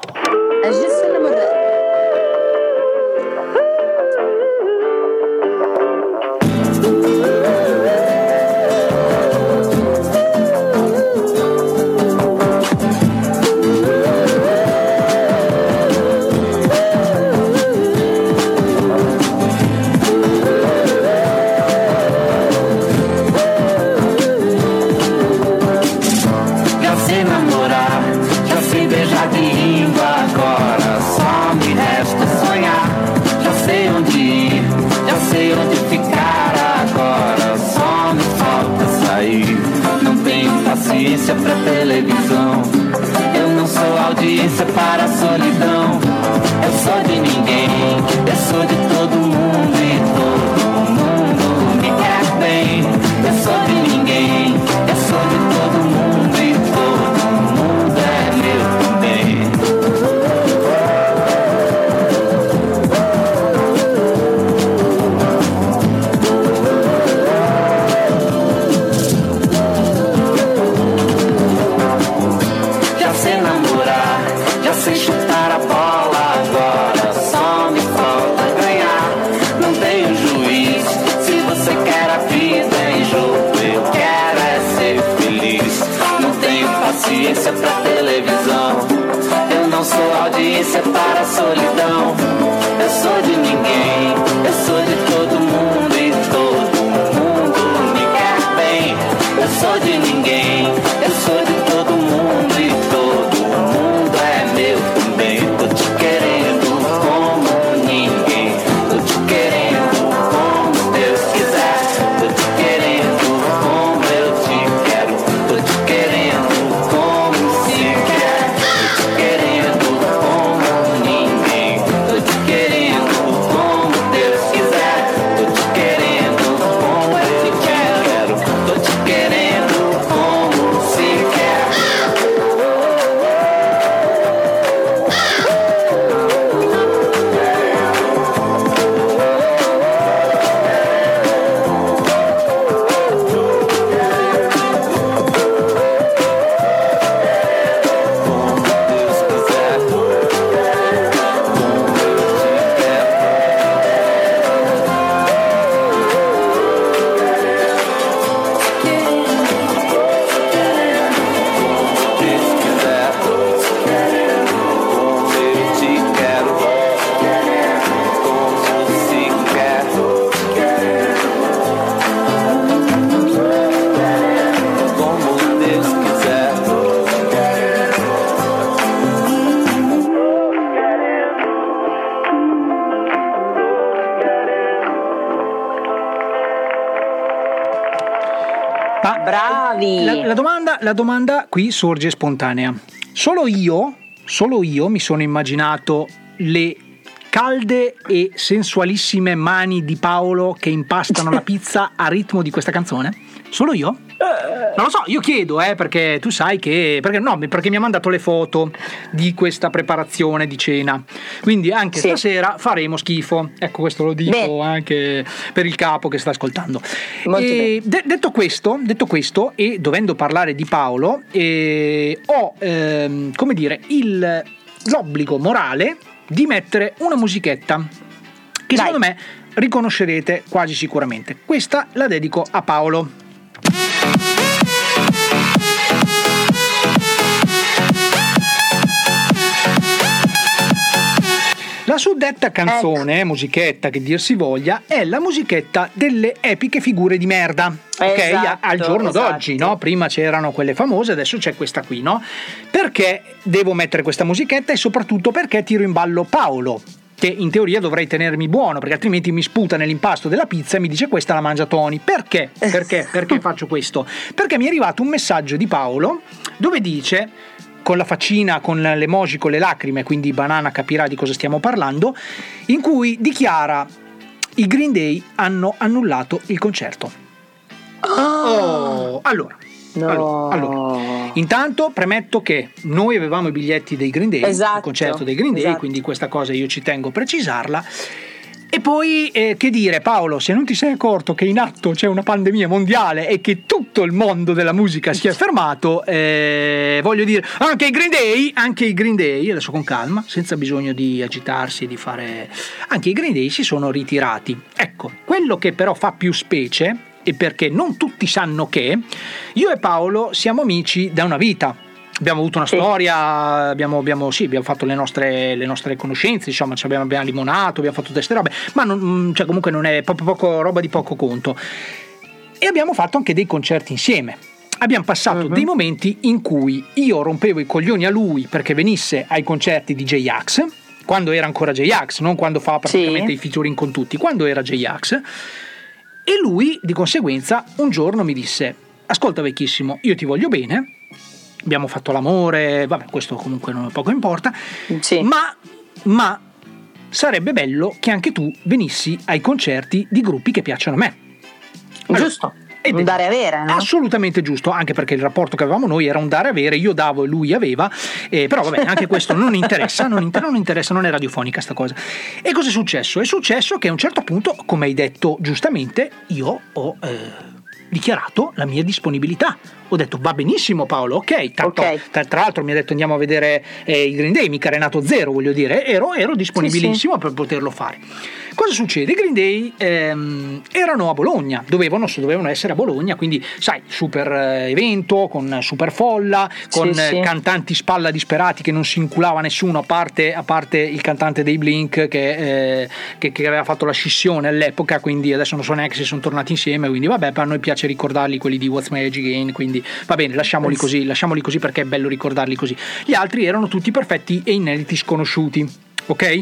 Pra televisão, eu não sou audiência para a solidão. Eu sou de ninguém, eu sou de todo mundo, e todo mundo me quer bem. Eu sou de ninguém, eu sou de todo mundo, e todo mundo é meu pra televisão. Eu não sou audiência para a solidão. Eu sou de ninguém, eu sou de todo mundo, e todo mundo me quer bem. Eu sou de ninguém, eu sou de todo mundo, e todo mundo é meu também. Tô te querendo como ninguém, tô te querendo como Deus quiser, tô te querendo como eu te quero, tô te querendo La domanda qui sorge spontanea. Solo io mi sono immaginato le calde e sensualissime mani di Paolo che impastano la pizza a ritmo di questa canzone? Solo io? Non lo so, io chiedo, perché tu sai che... Perché mi ha mandato le foto di questa preparazione di cena. Quindi anche stasera faremo schifo. Ecco, questo lo dico anche per il capo che sta ascoltando. E detto questo, e dovendo parlare di Paolo, ho, l'obbligo morale di mettere una musichetta che secondo me riconoscerete quasi sicuramente. Questa la dedico a Paolo. La suddetta canzone, musichetta che dir si voglia, è la musichetta delle epiche figure di merda. Esatto, al giorno d'oggi, no? Prima c'erano quelle famose, adesso c'è questa qui, no? Perché devo mettere questa musichetta e soprattutto perché tiro in ballo Paolo, che in teoria dovrei tenermi buono perché altrimenti mi sputa nell'impasto della pizza e mi dice questa la mangia Tony. Perché? Perché faccio questo? Perché mi è arrivato un messaggio di Paolo dove dice, con la faccina, con l'emoji, con le lacrime, quindi Banana capirà di cosa stiamo parlando, in cui dichiara: i Green Day hanno annullato il concerto. Allora, intanto premetto che noi avevamo i biglietti dei Green Day, il concerto dei Green Day, quindi questa cosa io ci tengo a precisarla. E poi che dire, Paolo, se non ti sei accorto che in atto c'è una pandemia mondiale e che tutto il mondo della musica si è fermato, voglio dire, anche i Green Day, adesso con calma, senza bisogno di agitarsi, di fare, anche i Green Day si sono ritirati. Ecco, quello che però fa più specie, e perché non tutti sanno che io e Paolo siamo amici da una vita, abbiamo avuto una storia, abbiamo fatto le nostre conoscenze, insomma, abbiamo limonato, abbiamo fatto teste robe, ma non, cioè, comunque non è poco, roba di poco conto, e abbiamo fatto anche dei concerti insieme. Abbiamo passato dei momenti in cui io rompevo i coglioni a lui perché venisse ai concerti di J-Ax, quando era ancora J-Ax, non quando fa praticamente i featuring con tutti, quando era J-Ax. E lui di conseguenza un giorno mi disse: ascolta vecchissimo, io ti voglio bene, abbiamo fatto l'amore, vabbè, questo comunque non poco importa, ma sarebbe bello che anche tu venissi ai concerti di gruppi che piacciono a me. Allora, giusto, ed un dare avere, no? Assolutamente giusto, anche perché il rapporto che avevamo noi era un dare avere, io davo e lui aveva, però vabbè, anche questo non interessa, non è radiofonica sta cosa. E cosa è successo? È successo che a un certo punto, come hai detto giustamente, io ho dichiarato la mia disponibilità, ho detto va benissimo Paolo, Tra l'altro mi ha detto andiamo a vedere i Green Day, mica Renato Zero, voglio dire, ero disponibilissimo per poterlo fare. Cosa succede? I Green Day erano a Bologna, dovevano essere a Bologna, quindi sai, super evento con super folla, con cantanti spalla disperati che non si inculava nessuno a parte il cantante dei Blink che aveva fatto la scissione all'epoca, quindi adesso non so neanche se sono tornati insieme, quindi vabbè, a noi piace ricordarli quelli di What's My Age Again, quindi va bene, lasciamoli così perché è bello ricordarli così. Gli altri erano tutti perfetti e inediti sconosciuti. Ok.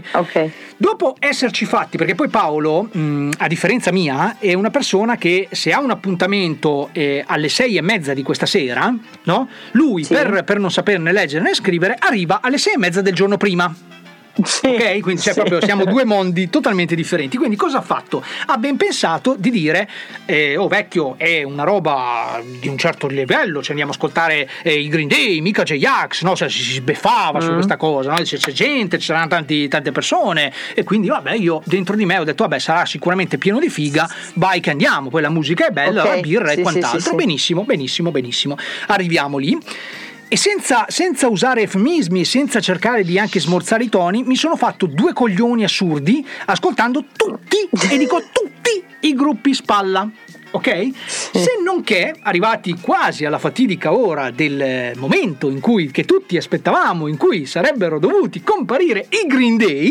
Dopo esserci fatti, perché poi Paolo, a differenza mia, è una persona che se ha un appuntamento alle 6:30 di questa sera, no? Lui per non saperne leggere né scrivere arriva alle 6:30 del giorno prima. Quindi proprio siamo due mondi totalmente differenti. Quindi cosa ha fatto? Ha ben pensato di dire vecchio, è una roba di un certo livello, ci andiamo a ascoltare i Green Day, mica J-Ax, no? Cioè, si sbeffava su questa cosa, no? c'è gente, ci saranno tante persone, e quindi vabbè, io dentro di me ho detto vabbè, sarà sicuramente pieno di figa, vai che andiamo, poi la musica è bella, la birra e quant'altro. Benissimo, arriviamo lì e senza usare eufemismi, senza cercare di anche smorzare i toni, mi sono fatto due coglioni assurdi ascoltando tutti i gruppi spalla, se non che arrivati quasi alla fatidica ora del momento che tutti aspettavamo, in cui sarebbero dovuti comparire i Green Day,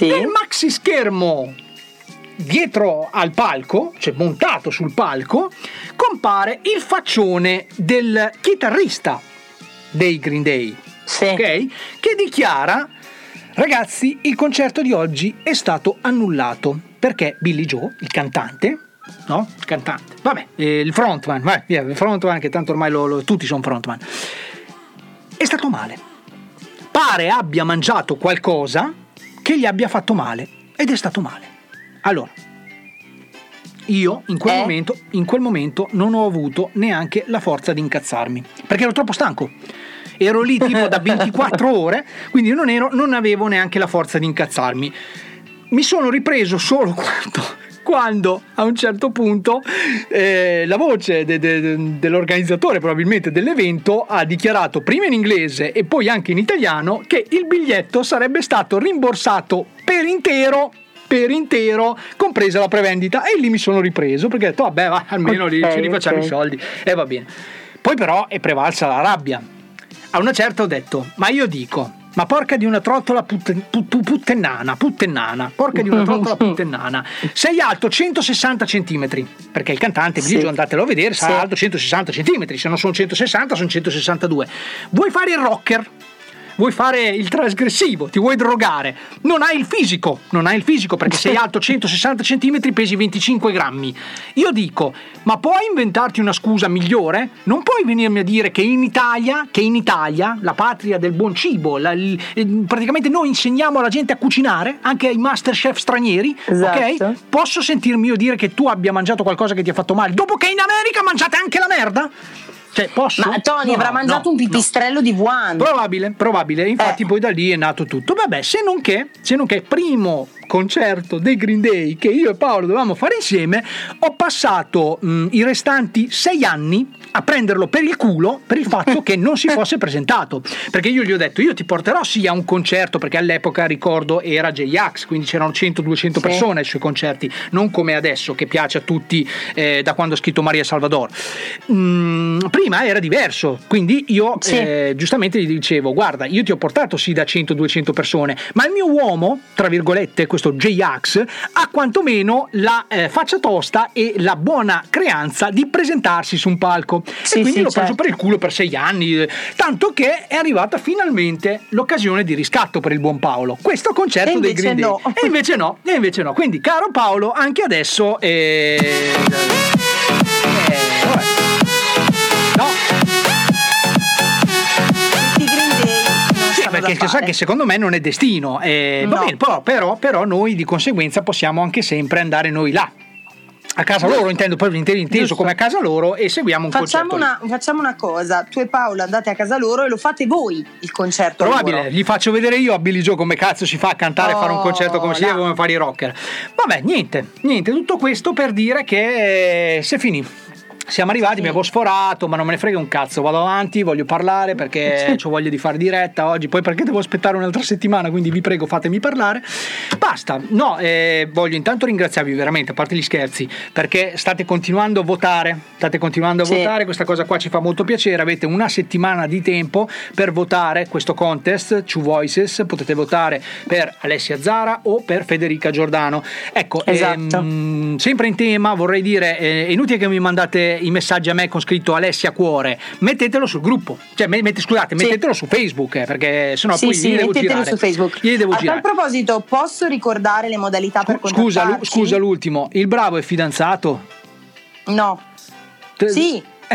nel maxi schermo dietro al palco, cioè montato sul palco, compare il faccione del chitarrista dei Green Day, che dichiara: ragazzi, il concerto di oggi è stato annullato perché Billie Joe, il cantante, vabbè, il frontman, che tanto ormai tutti sono frontman, è stato male, pare abbia mangiato qualcosa che gli abbia fatto male ed è stato male. Allora io in quel momento non ho avuto neanche la forza di incazzarmi perché ero troppo stanco, ero lì tipo da 24 ore, quindi non avevo neanche la forza di incazzarmi. Mi sono ripreso solo quando a un certo punto la voce dell'organizzatore probabilmente dell'evento ha dichiarato prima in inglese e poi anche in italiano che il biglietto sarebbe stato rimborsato per intero, compresa la prevendita, e lì mi sono ripreso perché ho detto vabbè, almeno lì ci rifacciamo i soldi e va bene. Poi però è prevalsa la rabbia, a una certa ho detto ma io dico Ma porca di una trottola puttennana, porca di una trottola puttennana. Sei alto 160 centimetri, perché il cantante, Billie Joe, andatelo a vedere, sarà alto 160 centimetri, se non sono 160 sono 162. Vuoi fare il rocker? Vuoi fare il trasgressivo? Ti vuoi drogare? Non hai il fisico, non hai il fisico, perché sei alto 160 centimetri, pesi 25 grammi. Io dico, ma puoi inventarti una scusa migliore? Non puoi venirmi a dire che in Italia, la patria del buon cibo, praticamente noi insegniamo alla gente a cucinare, anche ai master chef stranieri, esatto. Ok? Posso sentirmi io dire che tu abbia mangiato qualcosa che ti ha fatto male, dopo che in America mangiate anche la merda? Cioè, posso? Ma Tony avrà mangiato un pipistrello di Wuhan. Probabile, infatti poi da lì è nato tutto. Vabbè, se non che primo concerto dei Green Day che io e Paolo dovevamo fare insieme, ho passato i restanti 6 anni a prenderlo per il culo per il fatto che non si fosse presentato, perché io gli ho detto, io ti porterò sì a un concerto, perché all'epoca ricordo era J-Ax, quindi c'erano 100-200 persone ai suoi concerti, non come adesso che piace a tutti da quando ho scritto Maria Salvador. Prima era diverso, quindi io giustamente gli dicevo, guarda, io ti ho portato sì da 100-200 persone, ma il mio uomo, tra virgolette, questo J-Ax, ha quantomeno la faccia tosta e la buona creanza di presentarsi su un palco. E quindi l'ho preso per il culo per 6 anni, tanto che è arrivata finalmente l'occasione di riscatto per il buon Paolo, questo concerto dei Green Day. E invece no. Quindi, caro Paolo, anche adesso perché sa che secondo me non è destino, no. Va bene, però noi di conseguenza possiamo anche sempre andare noi là a casa loro, intendo proprio inteso come a casa loro, e seguiamo un concerto. Facciamo una cosa, tu e Paolo andate a casa loro e lo fate voi il concerto. Probabile, loro. Gli faccio vedere io a Billie Joe come cazzo si fa a cantare e fare un concerto come si deve, come fare i rocker. Vabbè, niente, tutto questo per dire che si è finito. Siamo arrivati, mi avevo sforato, ma non me ne frega un cazzo, vado avanti, voglio parlare perché ho voglia di fare diretta oggi, poi perché devo aspettare un'altra settimana, quindi vi prego fatemi parlare, basta. Voglio intanto ringraziarvi veramente, a parte gli scherzi, perché state continuando a votare, questa cosa qua ci fa molto piacere. Avete una settimana di tempo per votare questo contest Two Voices, potete votare per Alessia Zara o per Federica Giordano, ecco, esatto. Sempre in tema vorrei dire, è inutile che mi mandate i messaggi a me con scritto Alessia Cuore, mettetelo sul gruppo, cioè mettetelo su Facebook, perché sennò poi li devo girare su Facebook. A tal proposito, posso ricordare le modalità per contattarci? Scusa l'ultimo, il bravo è fidanzato? No.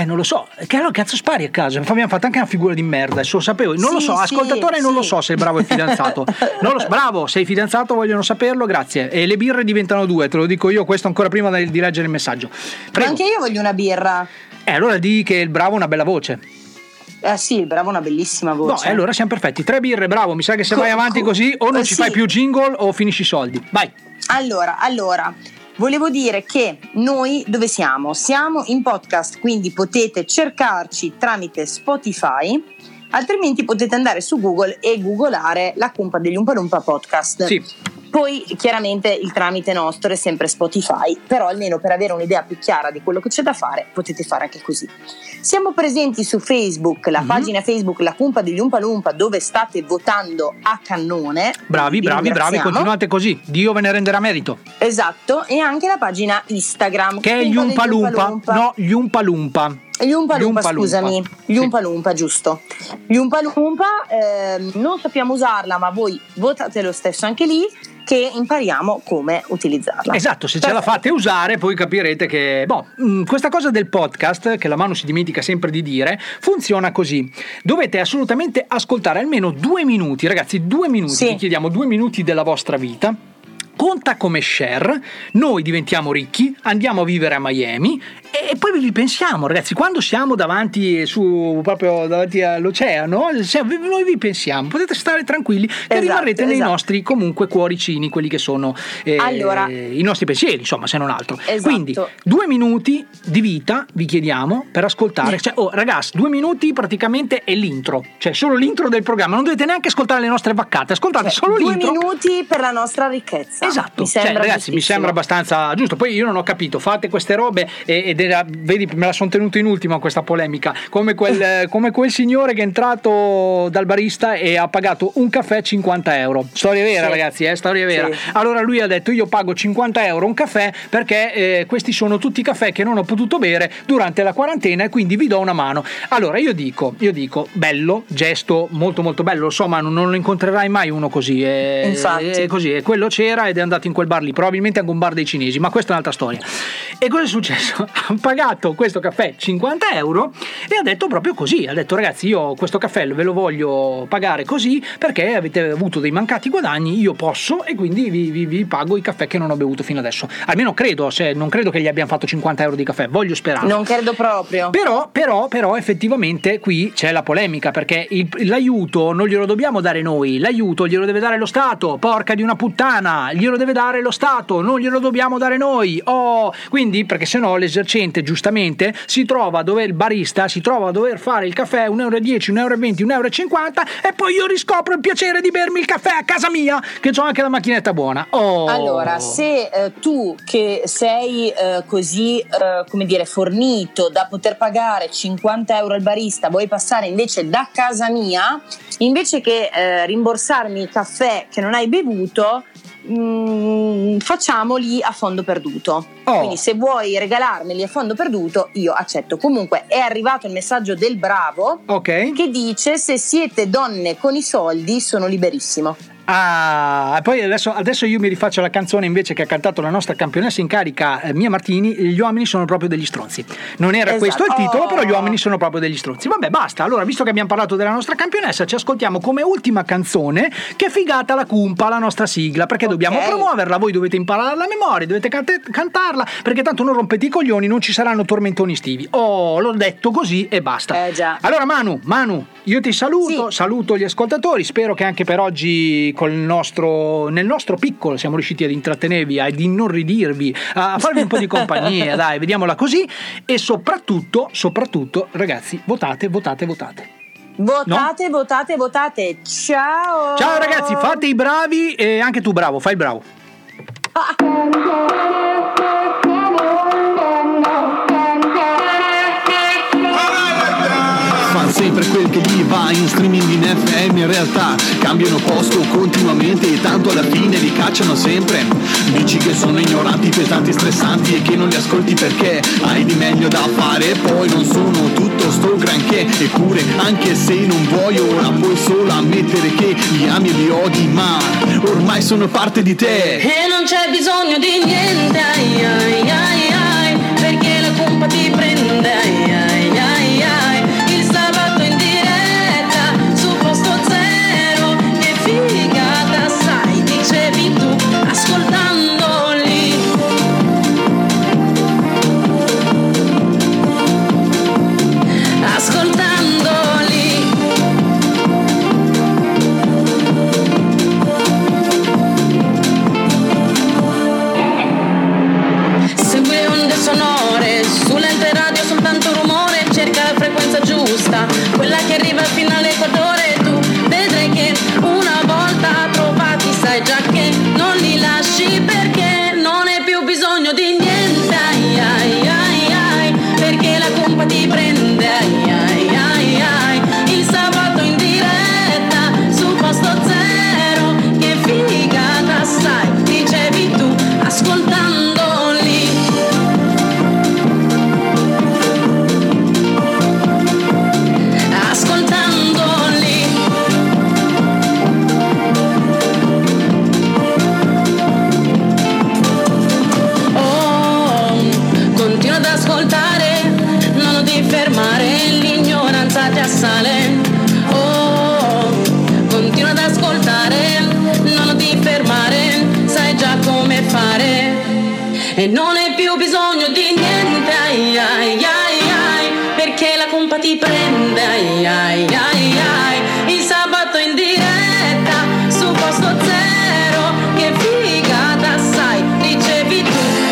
Non lo so, che allora cazzo spari a caso, abbiamo fatto anche una figura di merda, se lo sapevo, non lo so, ascoltatore non lo so se il bravo è fidanzato, non lo so. Bravo, sei fidanzato, vogliono saperlo, grazie. E le birre diventano 2, te lo dico io questo ancora prima di leggere il messaggio. Prego. Anche io voglio una birra. Allora di che il bravo ha una bella voce. Il bravo una bellissima voce. No, allora siamo perfetti, 3 birre, bravo, mi sa che se vai avanti così o non ci fai più jingle o finisci i soldi, vai. Allora. Volevo dire che noi dove siamo? Siamo in podcast, quindi potete cercarci tramite Spotify, altrimenti potete andare su Google e googolare La Cumpa degli Umpalumpa Podcast. Sì. Poi chiaramente il tramite nostro è sempre Spotify, però almeno per avere un'idea più chiara di quello che c'è da fare potete fare anche così. Siamo presenti su Facebook, la pagina Facebook La Cumpa degli Umpalumpa, dove state votando a cannone. Bravi, continuate così, Dio ve ne renderà merito. Esatto, e anche la pagina Instagram che è gli Umpalumpa. No, gli Umpalumpa. Gli Umpalumpa, giusto. Gli Umpalumpa, non sappiamo usarla, ma voi votate lo stesso anche lì, che impariamo come utilizzarla. Esatto, se ce la fate usare poi capirete che questa cosa del podcast, che la Manu si dimentica sempre di dire, funziona così. Dovete assolutamente ascoltare almeno 2 minuti, ragazzi, 2 minuti, vi chiediamo 2 minuti della vostra vita. Conta come share, noi diventiamo ricchi, andiamo a vivere a Miami e poi vi pensiamo, ragazzi, quando siamo proprio davanti all'oceano, noi vi pensiamo, potete stare tranquilli che rimarrete nei nostri comunque cuoricini, quelli che sono i nostri pensieri, insomma, se non altro. Esatto. Quindi 2 minuti di vita vi chiediamo per ascoltare, cioè, ragazzi, 2 minuti praticamente è l'intro, cioè solo l'intro del programma, non dovete neanche ascoltare le nostre vaccate, ascoltate solo l'intro. 2 minuti per la nostra ricchezza. Esatto, ragazzi, mi sembra abbastanza giusto. Poi io non ho capito, fate queste robe vedi, me la sono tenuta in ultima questa polemica, come quel signore che è entrato dal barista e ha pagato un caffè 50 euro. Storia vera, sì, ragazzi, storia vera, sì. Allora lui ha detto: io pago 50 euro un caffè perché questi sono tutti i caffè che non ho potuto bere durante la quarantena e quindi vi do una mano. Allora io dico bello, gesto molto molto bello, lo so, ma non lo incontrerai mai uno così. Infatti. Così, e quello c'era ed è andato in quel bar lì, probabilmente anche un bar dei cinesi, ma questa è un'altra storia. E cosa è successo? Ha pagato questo caffè 50 euro e ha detto proprio così, ha detto: ragazzi, io questo caffè ve lo voglio pagare così perché avete avuto dei mancati guadagni, io posso, e quindi vi pago i caffè che non ho bevuto fino adesso. Almeno credo, non credo che gli abbiano fatto 50 euro di caffè, voglio sperare. Non credo proprio. Però effettivamente qui c'è la polemica, perché l'aiuto non glielo dobbiamo dare noi, l'aiuto glielo deve dare lo Stato, porca di una puttana, glielo deve dare lo Stato, non glielo dobbiamo dare noi. Oh, quindi, perché sennò l'esercente giustamente il barista si trova a dover fare il caffè 1,10 €, 1,20 €, 1,50 € e poi io riscopro il piacere di bermi il caffè a casa mia che c'ho anche la macchinetta buona. Oh. Allora, se tu che sei così come dire fornito da poter pagare 50 euro al barista, vuoi passare invece da casa mia, invece che rimborsarmi il caffè che non hai bevuto, facciamoli a fondo perduto. Oh. Quindi se vuoi regalarmeli a fondo perduto io accetto. Comunque è arrivato il messaggio del Bravo, okay, che dice: se siete donne con i soldi sono liberissimo. Ah, poi adesso io mi rifaccio la canzone invece che ha cantato la nostra campionessa in carica Mia Martini, gli uomini sono proprio degli stronzi. Non era esatto. Questo il titolo, però gli uomini sono proprio degli stronzi. Vabbè, basta. Allora, visto che abbiamo parlato della nostra campionessa, ci ascoltiamo come ultima canzone Che figata la cumpa, la nostra sigla, perché okay. Dobbiamo promuoverla, voi dovete impararla a memoria, dovete cantarla, perché tanto non rompete i coglioni, non ci saranno tormentoni estivi. Oh, l'ho detto così e basta. Già. Allora Manu, io ti saluto, sì. Saluto gli ascoltatori, spero che anche per oggi nel nostro piccolo siamo riusciti ad intrattenervi, ad inorridirvi, a farvi un po' di compagnia, dai, vediamola così. E soprattutto ragazzi, votate. Votate. Ciao ragazzi, fate i bravi, e anche tu bravo, fai il bravo. Sempre quel che gli va, in streaming, in FM, in realtà cambiano posto continuamente e tanto alla fine li cacciano sempre. Dici che sono ignoranti, pesanti, stressanti e che non li ascolti perché hai di meglio da fare. Poi non sono tutto sto granché, eppure anche se non vuoi ora puoi solo ammettere che li ami e li odi, ma ormai sono parte di te e non c'è bisogno di niente, ai ai ai ai, perché la colpa ti prende, ai ai ai ai. Ascoltandoli segui onde sonore sull'ente radio, soltanto rumore, cerca la frequenza giusta, quella che arriva fino all'equatore. Tu vedrai che una volta trovati sai già che non li lasci, perché non hai più bisogno di niente, ai ai ai ai, perché la colpa ti prende, ai ai ai ai, il sabato in diretta su Posto Zero, che figata sai, dicevi tu, ascoltandoli. Non ti fermare, l'ignoranza ti assale. Oh, continua ad ascoltare, non ti fermare, sai già come fare. E non hai più bisogno di niente, ai ai ai ai, perché la colpa ti prende, ai ai ai ai, il sabato in diretta su Posto Zero, che figata sai, dicevi tu,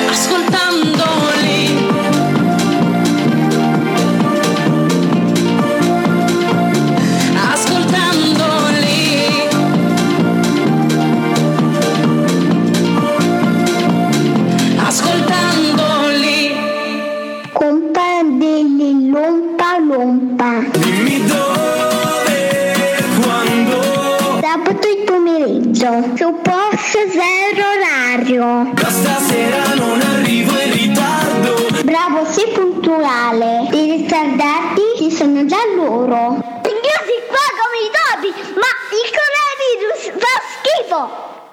ascoltandoli. Ascoltandoli. Dimmi dove, quando. Sabato il pomeriggio su Post Zero Orario. Da stasera non arrivo in ritardo. Bravo, sei puntuale. I ritardati ci sono già loro. Io si qua come i topi, ma il coronavirus fa schifo.